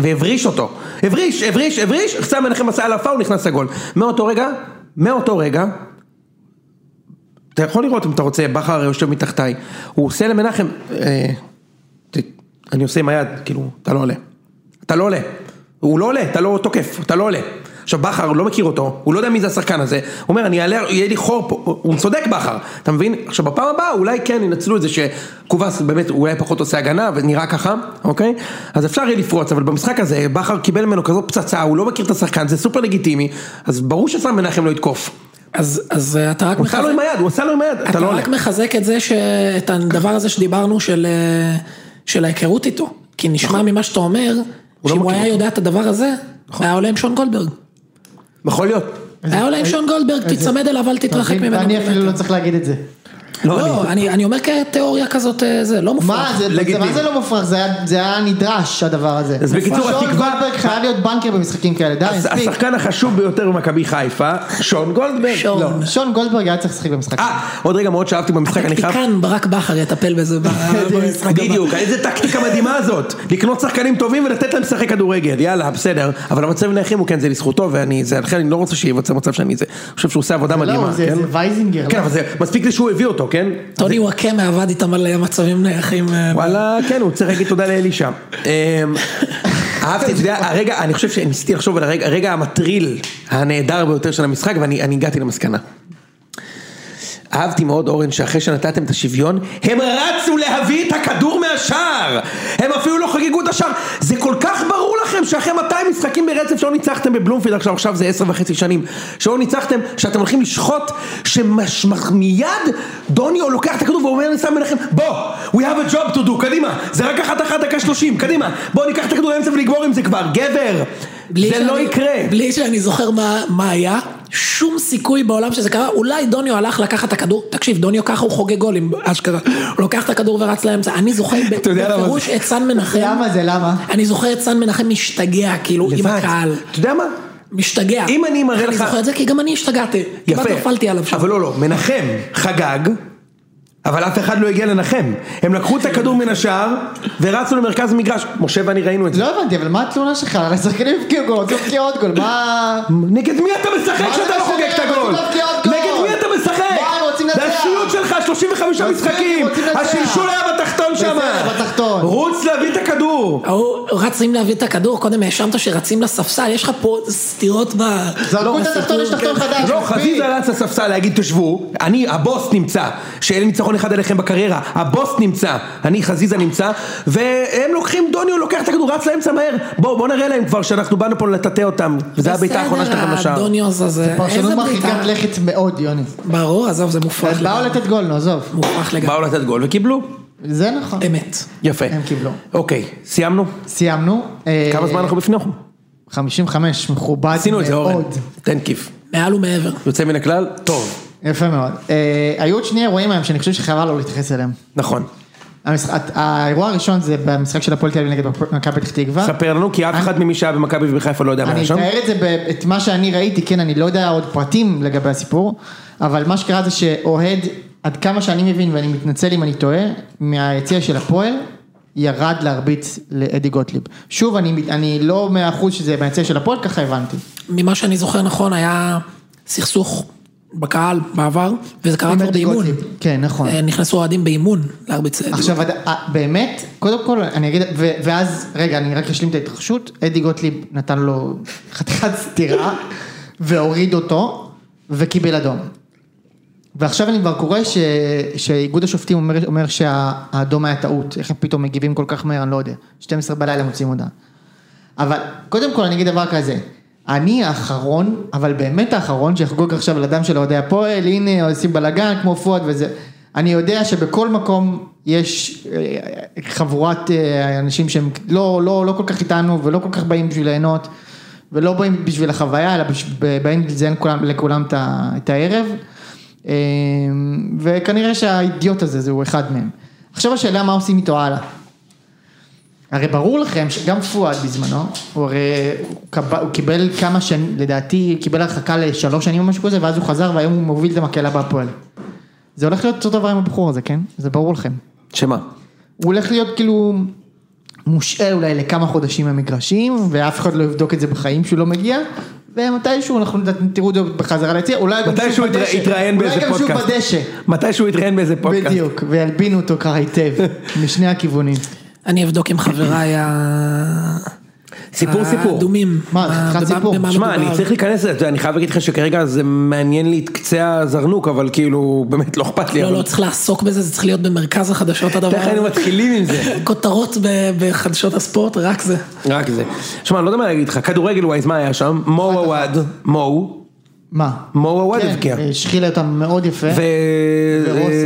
והבריש אותו. הבריש, סן מנחם עשה עלפה, הוא נכנס לגול. מאותו רגע, אתה יכול לראות אם אתה רוצה, בחר יושב מתחתיי, הוא עושה למנחם... אני עושה עם היד, כאילו, אתה לא עולה, הוא לא עולה, אתה לא תוקף, אתה לא עולה. עכשיו בחר, הוא לא מכיר אותו, הוא לא יודע מי זה השחקן הזה, הוא אומר, אני אעלה, יהיה לי חור פה, הוא צודק בחר, אתה מבין? עכשיו בפעם הבאה, אולי כן, ינצלו את זה שקובס באמת, אולי פחות עושה הגנה, ונראה ככה, אוקיי? אז אפשר יהיה לפרוץ, אבל במשחק הזה, בחר קיבל ממנו כזאת פצצה, הוא לא מכיר את השחקן, זה סופר לגיטימי, אז ברור שסן מנחם לא יתקוף. אז אתה רק מחזק... הוא עשה לו עם היד, אתה לא עולה. אתה רק מחזק את זה, את הדבר הזה שדיברנו של ההיכרות איתו, כי נשמע ממה שאתה אומר, שאם הוא היה יודע את הדבר הזה, היה עולה עם שון גולדברג. יכול להיות. היה עולה עם שון גולדברג, תצמד אליו, אבל תתרחק ממנו. אני אפילו לא צריך להגיד את זה. לא, אני אומר כתיאוריה כזאת, זה לא מופרך. מה זה לא מופרך? זה היה נדרש הדבר הזה. שון גולדברג חייב להיות בנקר במשחקים כאלה. השחקן החשוב ביותר במכבי חיפה, שון גולדברג. שון גולדברג היה צריך לשחק במשחק. עוד רגע, מאוד שאהבתי במשחק. התקן ברק בכר יטפל בזה בדיוק, איזה טקטיקה מדהימה הזאת, לקנות שחקנים טובים ולתת להם לשחק כדורגל. יאללה, בסדר, אבל המצב נאחים הוא כן, זה לזכותו, ואני לא רוצה שיבצע מצב שאני חושב שהוא עושה עבודה מדהימה. כן? טוני וואקם עבד איתם על מצבים נייחים. וואלה, כן, הוא צריך להגיד תודה לאלי שם. אהבתי, אתה יודע, הרגע, אני חושב שניסיתי לחשוב על הרגע המטריל, הנהדר ביותר של המשחק, ואני הגעתי למסקנה. אהבתי מאוד, אורן, שאחרי שנתתם את השוויון, הם רצו להביא את הכדור מהשער. הם אפילו לא חגגו את השער. זה כל כך ברור לכם שאחרי 200 משחקים ברצף שלא ניצחתם בבלומפילד, עכשיו זה 10.5 שנים, שלא ניצחתם, שאתם הולכים לשחוט, שמיד דוניו לוקח את הכדור ואומר לסמן לכם, בוא, we have a job to do, קדימה, זה רק 1-1, דקה 30, קדימה, בוא ניקח את הכדור לאמצע ונגמור עם זה כבר, גבר, זה לא יקרה. בלי שאני זוכר מה היה, שום סיכוי בעולם שזה קרה. אולי דוניו הלך לקחת את הכדור, תקשיב, דוניו ככה הוא חוגג גולים, אשכרה, הוא לוקח את הכדור ורץ לאמצע. אני זוכר בפירוש את סן מנחם. למה זה, למה? אני זוכר את סן מנחם משתגע, כאילו, עם הקהל. אתה יודע מה? משתגע. אם אני מראה לך... אני זוכר את זה, כי גם אני השתגעתי. כמעט נפלתי עליו שם. אבל לא, מנחם חגג, אבל אף אחד לא הגיע לנחם. הם לקחו את הכדור מן השער, ורצו למרכז מגרש. משה ואני ראינו את זה. לא הבנתי, אבל מה התלונה שלך? אני שחקנים מבקיע גול, זה מבקיע עוד גול, מה... נגד מי אתה משחק כשאתה לא חוגג את הגול? נגד מי אתה משחק? זה השיעוד שלך, 35 משחקים. השלשול היה בתחתון שם. רוץ להביא את הכדור. רצים להביא את הכדור, קודם האשמת שרצים לספסל, יש לך פה סתירות ב... זרקו את התחתון, יש תחתון חדש. לא, חזיזה לצה ספסל להגיד תשבו, אני, הבוס נמצא, שאין ניצחון אחד אליכם בקריירה, הבוס נמצא, אני חזיזה נמצא, והם לוקחים דוניו, לוקח את הכדור, רץ לאמצע מהר, בואו נראה להם כבר שאנחנו באנו פה לטטא אותם, וזה הביתה האחרונה שלכם לשער. הם באו לתת גול, נעזוב. באו לתת גול וקיבלו. זה נכון. אמת. יפה. הם קיבלו. אוקיי, סיימנו? סיימנו. כמה זמן אנחנו בפנינו? 55, מכובד מאוד. עשינו את זה, אורן. תן כיף. מעל ומעבר. יוצא מן הכלל, טוב. יפה מאוד. היו עוד שני אירועים היום שאני חושב שחבל לא להתייחס אליהם. נכון. האירוע הראשון זה במשחק של הפועל תל אביב נגד מכבי פתח תקווה. ספר לנו, כי אף אחד ממי שהיה במכבי ובחיפה לא יודע מה הראשון. אני אתאר את זה, את מה שאני ראיתי, כן, אני לא יודע עוד פרטים לגבי הסיפור, אבל מה שקרה זה שאוהד, עד כמה שאני מבין, ואני מתנצל אם אני טועה, מהיציאה של הפועל, ירד להרביץ לאדי גוטליב. שוב, אני לא 100% שזה מהיציאה של הפועל, ככה הבנתי. ממה שאני זוכר נכון, היה סכסוך בקהל, בעבר, וזה קרה כבר באימון. כן, נכון. נכנסו אוהדים באימון להרביץ. עכשיו, באמת, קודם כל, אני אגיד, ואז, רגע, אני רק אשלים את ההתרחשות, אדי גוטליב נתן לו חתיכת סתירה, והוריד אותו, וקיבל אדום. ועכשיו אני כבר קורא שאיגוד השופטים אומר שהאדום היה טעות, איך הם פתאום מגיבים כל כך מהר, אני לא יודע, 12 בלילה מוצאים הודעה. אבל, קודם כל, אני אגיד דבר כזה, אני האחרון, אבל באמת האחרון, שיחגוג עכשיו לאדם של אוהדי הפועל, הנה, עושים בלגן כמו פועד וזה. אני יודע שבכל מקום יש חבורת אנשים שהם לא כל כך איתנו, ולא כל כך באים בשביל ליהנות, ולא באים בשביל החוויה, אלא באים לזיין לכולם את הערב, וכנראה שהאידיוט הזה, זהו אחד מהם. עכשיו השאלה, מה עושים איתו הלאה? הרי ברור לכם שגם פואד בזמנו, הוא קיבל כמה שנים, לדעתי קיבל הרחקה ל3 שנים או משהו כזה, ואז הוא חזר והיום הוא מוביל את המקהלה בהפועל. זה הולך להיות אותו דבר עם הבחור הזה, כן? זה ברור לכם. שמה? הוא הולך להיות כאילו מושאל אולי לכמה חודשים המגרשים, ואף אחד לא יבדוק את זה בחיים שהוא לא מגיע, ומתישהו אנחנו תראו את זה בחזרה ליציאה, אולי גם שוב בדשא. מתישהו יתראיין באיזה פודקאסט. בדיוק, וילבינו אותו ככה היטב, משני הכיוונים. אני אבדוק עם חבריי האדומים. מה, חד סיפור? שמע, אני צריך להיכנס לזה, אני חייב להגיד לך שכרגע זה מעניין לי את קצה הזרנוק, אבל כאילו באמת לא אכפת לי. לא, צריך לעסוק בזה, זה צריך להיות במרכז החדשות הדבר. תכף היינו מתחילים עם זה. כותרות בחדשות הספורט, רק זה. שמע, אני לא יודע מה להגיד לך, כדורגל ווייז, מה היה שם? מו וואד, מו, מה? מוה וואדבקר. השחילה אותם מאוד יפה.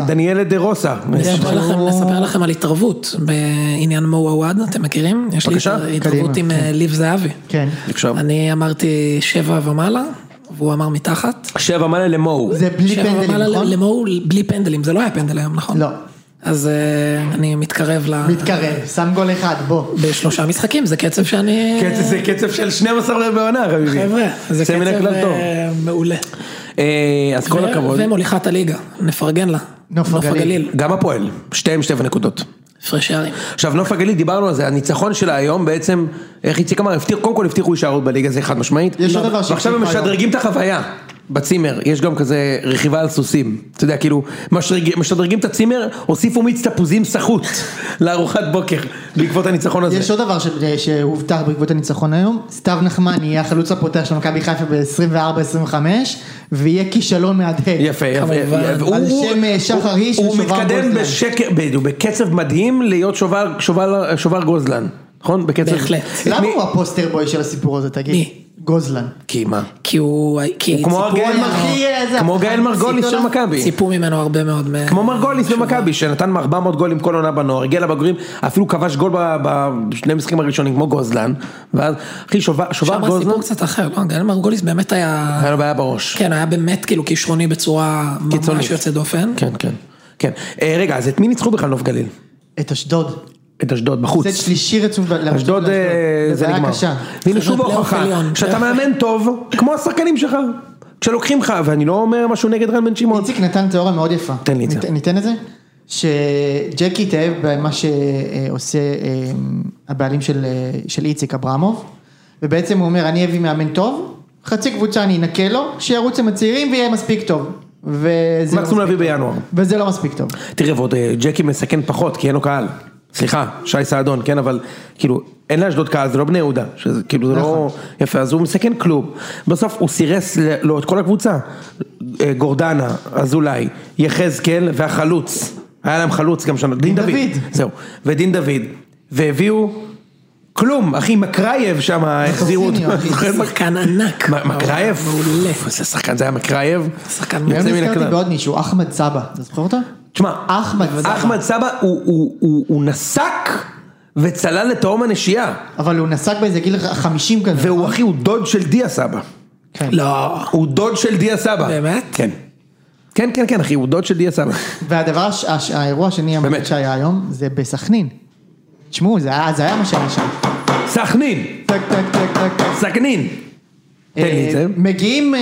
ודניאלה דה רוסה. אני אספר לכם על התערבות בעניין מוה וואד, אתם מכירים? יש לי התערבות עם ליב זהבי. כן. אני אמרתי 7 ומעלה, והוא אמר מתחת. 7 ומעלה למוה. זה בלי פנדלים, נכון? למוה בלי פנדלים, זה לא היה פנדל היום, נכון? לא. אז אני מתקרב מתקרב, שם גול אחד, בוא. ב3 משחקים, זה קצב שאני... זה קצב של 12 בעונה, חביבי. חבר'ה, זה קצב מעולה. אז כל הכבוד. ומוליכת הליגה, נפרגן לה. נוף הגליל. גם הפועל, שתיים 7 נקודות. פרשיירים. עכשיו, נוף הגליל, דיברנו על זה, הניצחון שלה היום בעצם, איך יציק אמר, קודם כל הבטיחו הישארות בליגה, זה חד משמעית. ועכשיו הם משדרגים את החוויה. בצימר, יש גם כזה רכיבה על סוסים, אתה יודע, כאילו, משדרגים את הצימר, הוסיפו מיץ תפוזים סחוט לארוחת בוקר, בעקבות הניצחון הזה. יש עוד דבר שהובטח בעקבות הניצחון היום, סתיו נחמן יהיה החלוץ הפותח של מכבי חיפה ב-24-25, ויהיה כישלון מהדהד. יפה, יפה. על שם שחר היש ושובר גוזלן. הוא מתקדם בקצב מדהים להיות שובר גוזלן, נכון? בהחלט. למה הוא הפוסטר בוי של הסיפור הזה, תגיד? מי? גוזלן. כי מה? כי הוא... כמו גאל מרגוליס של מכבי. ציפו ממנו הרבה מאוד. כמו מרגוליס במכבי, שנתן 400 גולים כל עונה בנוער, הגיע לבגורים, אפילו כבש גול בשני המשחקים הראשונים, כמו גוזלן. ואז, אחי, שובר גוזלן... שם הסיפור קצת אחר, לא? גאל מרגוליס באמת היה... היה לו בעיה בראש. כן, היה באמת כאילו כישרוני בצורה ממש יוצא דופן. כן, כן. רגע, אז את מי ניצחו בכלל נוף גליל? את אשדוד. את אשדוד בחוץ. זה שלישי רצוף. אשדוד זה נגמר. והנה שוב הוכחה, שאתה מאמן טוב, כמו השחקנים שלך, כשלוקחים לך, ואני לא אומר משהו נגד רן בן שמעון. איציק נתן תיאוריה מאוד יפה. תן לי את זה. ניתן את זה? שג'קי התאהב במה שעושה הבעלים של איציק אברמוב, ובעצם הוא אומר, אני אביא מאמן טוב, חצי קבוצה אני אנקה לו, שירוץ עם הצעירים ויהיה מספיק טוב. מקסימום להביא בינואר. וזה לא מספיק טוב. תראה, ועוד ג'קי מסכן פחות, כי אין לו קהל. סליחה, שי סעדון, כן, אבל כאילו, אין לאשדוד קהל, זה לא בני יהודה, שזה כאילו, זה לא יפה, אז הוא מסכן כלום. בסוף הוא סירס לו את כל הקבוצה, גורדנה, אזולאי, יחזקאל והחלוץ, היה להם חלוץ גם שם, דין דוד, זהו, ודין דוד, והביאו כלום, אחי, מקרייב שם, החזירו אותו. שחקן ענק. מקרייב? מעולה. זה שחקן, זה היה מקרייב. שחקן מעולה. היום נזכרתי בעוד מישהו, אחמד סבא, אתה זוכר אותו? תשמע, אחמד סבא הוא נסק וצלל לתאום הנשייה, אבל הוא נסק באיזה גיל 50 כזה, והוא אחי הוא דוד של דיה סבא. לא, הוא דוד של דיה סבא. באמת? כן כן כן כן אחי, הוא דוד של דיה סבא. והדבר, האירוע השני המתק שהיה היום זה בסכנין. תשמעו, זה היה מה שהיה שם. סכנין סכנין מגיעים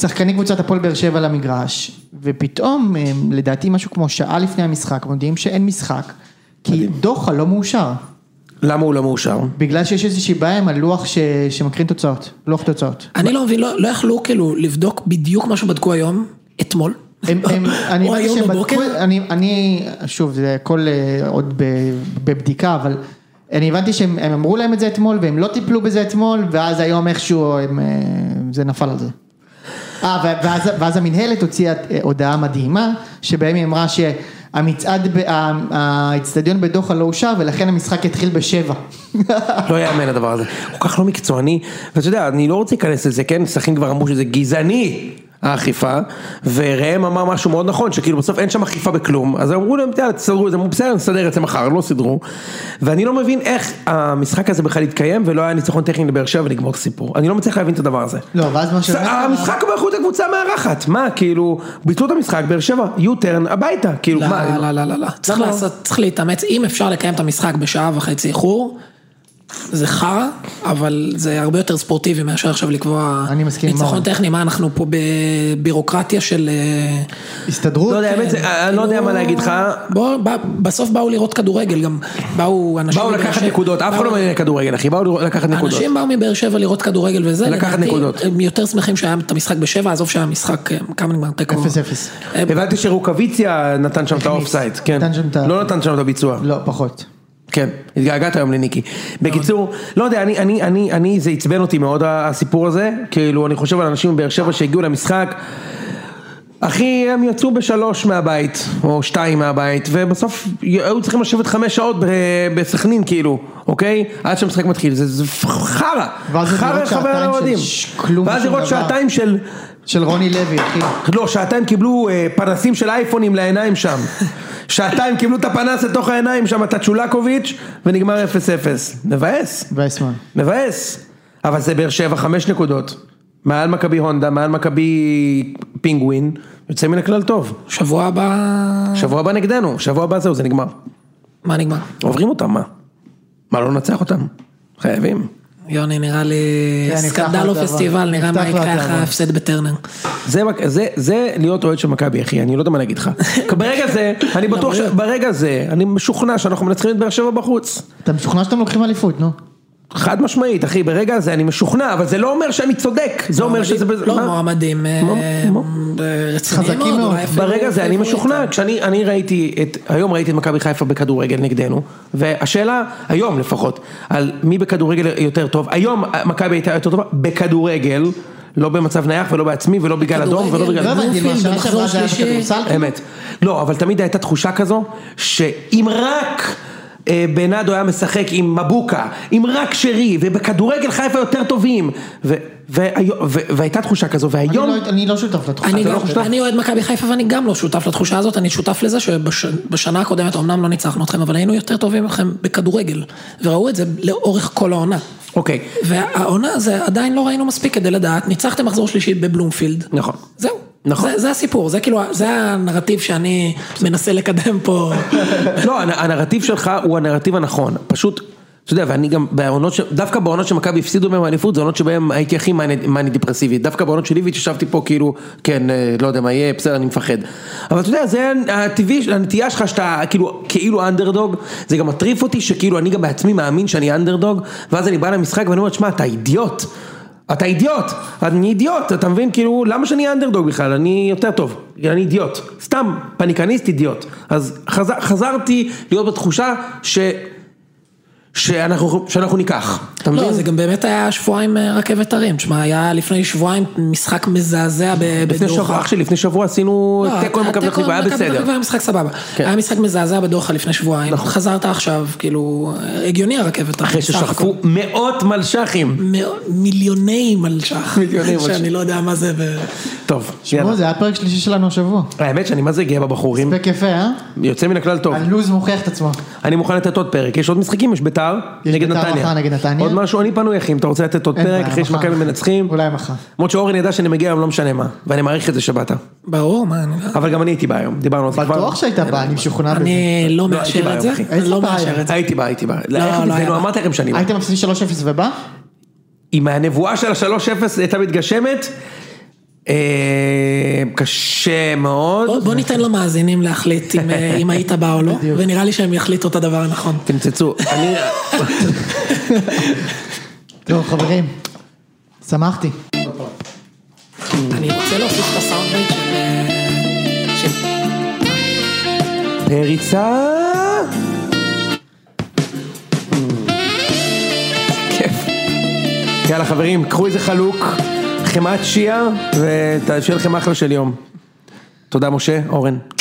שחקני קבוצת הפועל באר שבע למגרש, ופתאום לדעתי משהו כמו שעה לפני המשחק מודיעים שאין משחק, כי דוחה לא מאושר. למה הוא לא מאושר? בגלל שיש איזושהי בעיה עם הלוח שמקרין תוצאות, לוח תוצאות. אני לא מבין, לא יכלו כאילו לבדוק בדיוק מה שבדקו היום, אתמול או היום בבוקר. אני שוב, זה הכל עוד בבדיקה, אבל אני הבנתי שהם אמרו להם את זה אתמול, והם לא טיפלו בזה אתמול, ואז היום איכשהו זה נפל על זה. ואז המנהלת הוציאה הודעה מדהימה, שבהם היא אמרה שהאצטדיון בדוחה לא אושר, ולכן המשחק התחיל ב7. לא יאמן הדבר הזה. כל כך לא מקצועני, ואתה יודע, אני לא רוצה להיכנס לזה, כן? שחקים כבר אמרו שזה גזעני. האכיפה, וראם אמר משהו מאוד נכון, שכאילו בסוף אין שם אכיפה בכלום, אז אמרו להם, תסדרו את זה, בסדר, נסדר את זה מחר, לא סדרו, ואני לא מבין איך המשחק הזה בכלל התקיים, ולא היה ניצחון טכני לבאר שבע ונגמור סיפור, אני לא מצליח להבין את הדבר הזה. לא, ואז מה שאומר... המשחק באיכות הקבוצה מארחת, מה, כאילו, ביטלו את המשחק, באר שבע, יוטרן, הביתה, כאילו, מה... לא, לא, לא, לא, צריך להתאמץ, אם אפשר לקיים את המשחק בשעה וחצי איחור, זה חרא, אבל זה הרבה יותר ספורטיבי מאשר עכשיו לקבוע ניצחון טכני. מה אנחנו פה בבירוקרטיה של הסתדרות? לא יודע מה להגיד לך. בסוף באו לראות כדורגל, גם באו אנשים... באו לקחת נקודות, אף אחד לא מעניין כדורגל, אחי, באו לקחת נקודות. אנשים באו מבאר שבע לראות כדורגל וזה, הם יותר שמחים שהיה את המשחק בשבע, עזוב שהיה משחק, כמה נגמר? 0-0. הבנתי שרוקביציה נתן שם את האופסייד, לא נתן שם את הביצוע. לא, פחות. כן, התגעגעת היום לניקי. בקיצור, לא יודע, אני, זה עצבן אותי מאוד הסיפור הזה, כאילו אני חושב על אנשים בבאר שבע שהגיעו למשחק, אחי, הם יצאו ב3 מהבית, או 2 מהבית, ובסוף היו צריכים לשבת 5 שעות בסכנין, כאילו, אוקיי? עד שהמשחק מתחיל, זה חרא, חרא חבר הלעודים. ואז לראות שעתיים של... של רוני לוי, אחי. לא, שעתיים קיבלו פנסים של אייפונים לעיניים שם. שעתיים קיבלו את הפנס לתוך העיניים שם, את הצ'ולקוביץ', ונגמר 0-0. מבאס. מבאס מה? מבאס. אבל זה באר שבע 5 נקודות. מעל מקבי הונדה, מעל מקבי פינגווין, יוצא מן הכלל טוב. שבוע הבא... שבוע הבא נגדנו, שבוע הבא זהו, זה נגמר. מה נגמר? עוברים אותם, מה? מה לא נצח אותם? חייבים. יוני, נראה לי סקנדל או פסטיבל, נראה מה יקרה לך הפסד בטרנר. זה להיות אוהד של מכבי, אחי, אני לא יודע מה להגיד לך. ברגע זה, אני בטוח, ברגע זה, אני משוכנע שאנחנו מנצחים את באר שבע בחוץ. אתה משוכנע שאתם לוקחים אליפות, נו? חד משמעית, אחי, ברגע הזה אני משוכנע, אבל זה לא אומר שאני צודק, זה אומר שזה... לא, מועמדים רציניים מאוד. ברגע הזה אני משוכנע, כשאני ראיתי את... היום ראיתי את מכבי חיפה בכדורגל נגדנו, והשאלה, היום לפחות, על מי בכדורגל יותר טוב, היום מכבי הייתה יותר טובה בכדורגל, לא במצב נייח ולא בעצמי ולא בגלל אדום ולא בגלל... אמת. לא, אבל תמיד הייתה תחושה כזו, שאם רק... בנאדו היה משחק עם מבוקה, עם רק שרי, ובכדורגל חיפה יותר טובים, והייתה תחושה כזו, והיום... אני לא שותף לתחושה. אני אוהד מכבי חיפה, ואני גם לא שותף לתחושה הזאת, אני שותף לזה שבשנה הקודמת, אמנם לא ניצחנו אתכם, אבל היינו יותר טובים לכם בכדורגל, וראו את זה לאורך כל העונה. אוקיי. והעונה זה עדיין לא ראינו מספיק כדי לדעת, ניצחתם מחזור שלישי בבלומפילד. נכון. זהו. נכון. זה הסיפור, זה כאילו, זה הנרטיב שאני מנסה לקדם פה. לא, הנרטיב שלך הוא הנרטיב הנכון, פשוט, אתה יודע, ואני גם, דווקא בעונות שמכבי הפסידו מהם אליפות, זה עונות שבהם הייתי הכי מאני דיפרסיבית, דווקא בעונות שלי והתיישבתי פה כאילו, כן, לא יודע מה יהיה, בסדר, אני מפחד. אבל אתה יודע, זה הטבעי, הנטייה שלך שאתה כאילו אנדרדוג, זה גם מטריף אותי שכאילו אני גם בעצמי מאמין שאני אנדרדוג, ואז אני בא למשחק ואני אומר, שמה, אתה אידיוט. אתה אידיוט, אני אידיוט, אתה מבין כאילו, למה שאני אנדרדוג בכלל, אני יותר טוב, אני אידיוט, סתם פניקניסט אידיוט, אז חזרתי להיות בתחושה שאנחנו ניקח. לא, זה גם באמת היה שבועיים רכבת הרים, תשמע, היה לפני שבועיים משחק מזעזע בדוחה. לפני שבוע עשינו תיקו מכבי תל אביב, היה בסדר. היה משחק סבבה, היה משחק מזעזע בדוחה לפני שבועיים, חזרת עכשיו, כאילו, הגיוני הרכבת. אחרי ששחקו מאות מלשחים. מיליוני מלשח. שאני לא יודע מה זה. טוב. שמעו, זה היה פרק שלישי שלנו השבוע. האמת שאני מה זה גאה בבחורים. בקפה, אה? יוצא מן הכלל טוב. הלוז מוכיח את עצמו. אני מוכן לתת עוד פרק. יש עוד משחקים, יש ביתר, נגד נתניה. עוד משהו, אני פנוי אחי, אם אתה רוצה לתת עוד פרק, אחרי שמכבי מנצחים. אולי מחר. למרות שאורן ידע שאני מגיע היום לא משנה מה, ואני מעריך את זה שבאת. ברור, מה? אבל גם אני הייתי בא היום, דיברנו על זה כבר. בטוח שהיית בא, אני משוכנע בזה. אני לא מאשר את זה. הייתי בא. אמרתי לכם שאני בא. הייתם מפסידים 3-0 ובא? אם הנבואה של ה-3-0 הייתה מתגשמת, קשה מאוד. בוא ניתן למאזינים להחליט אם היית בא או לא, ונראה לי שהם יחליטו את הדבר הנכון. תמצצו. טוב חברים, שמחתי. אני רוצה להוסיף את הסאונדוויד של פריצה. כיף. יאללה חברים, קחו איזה חלוק חמת שיעה, ותאפשר לכם אחלה של יום. תודה משה, אורן.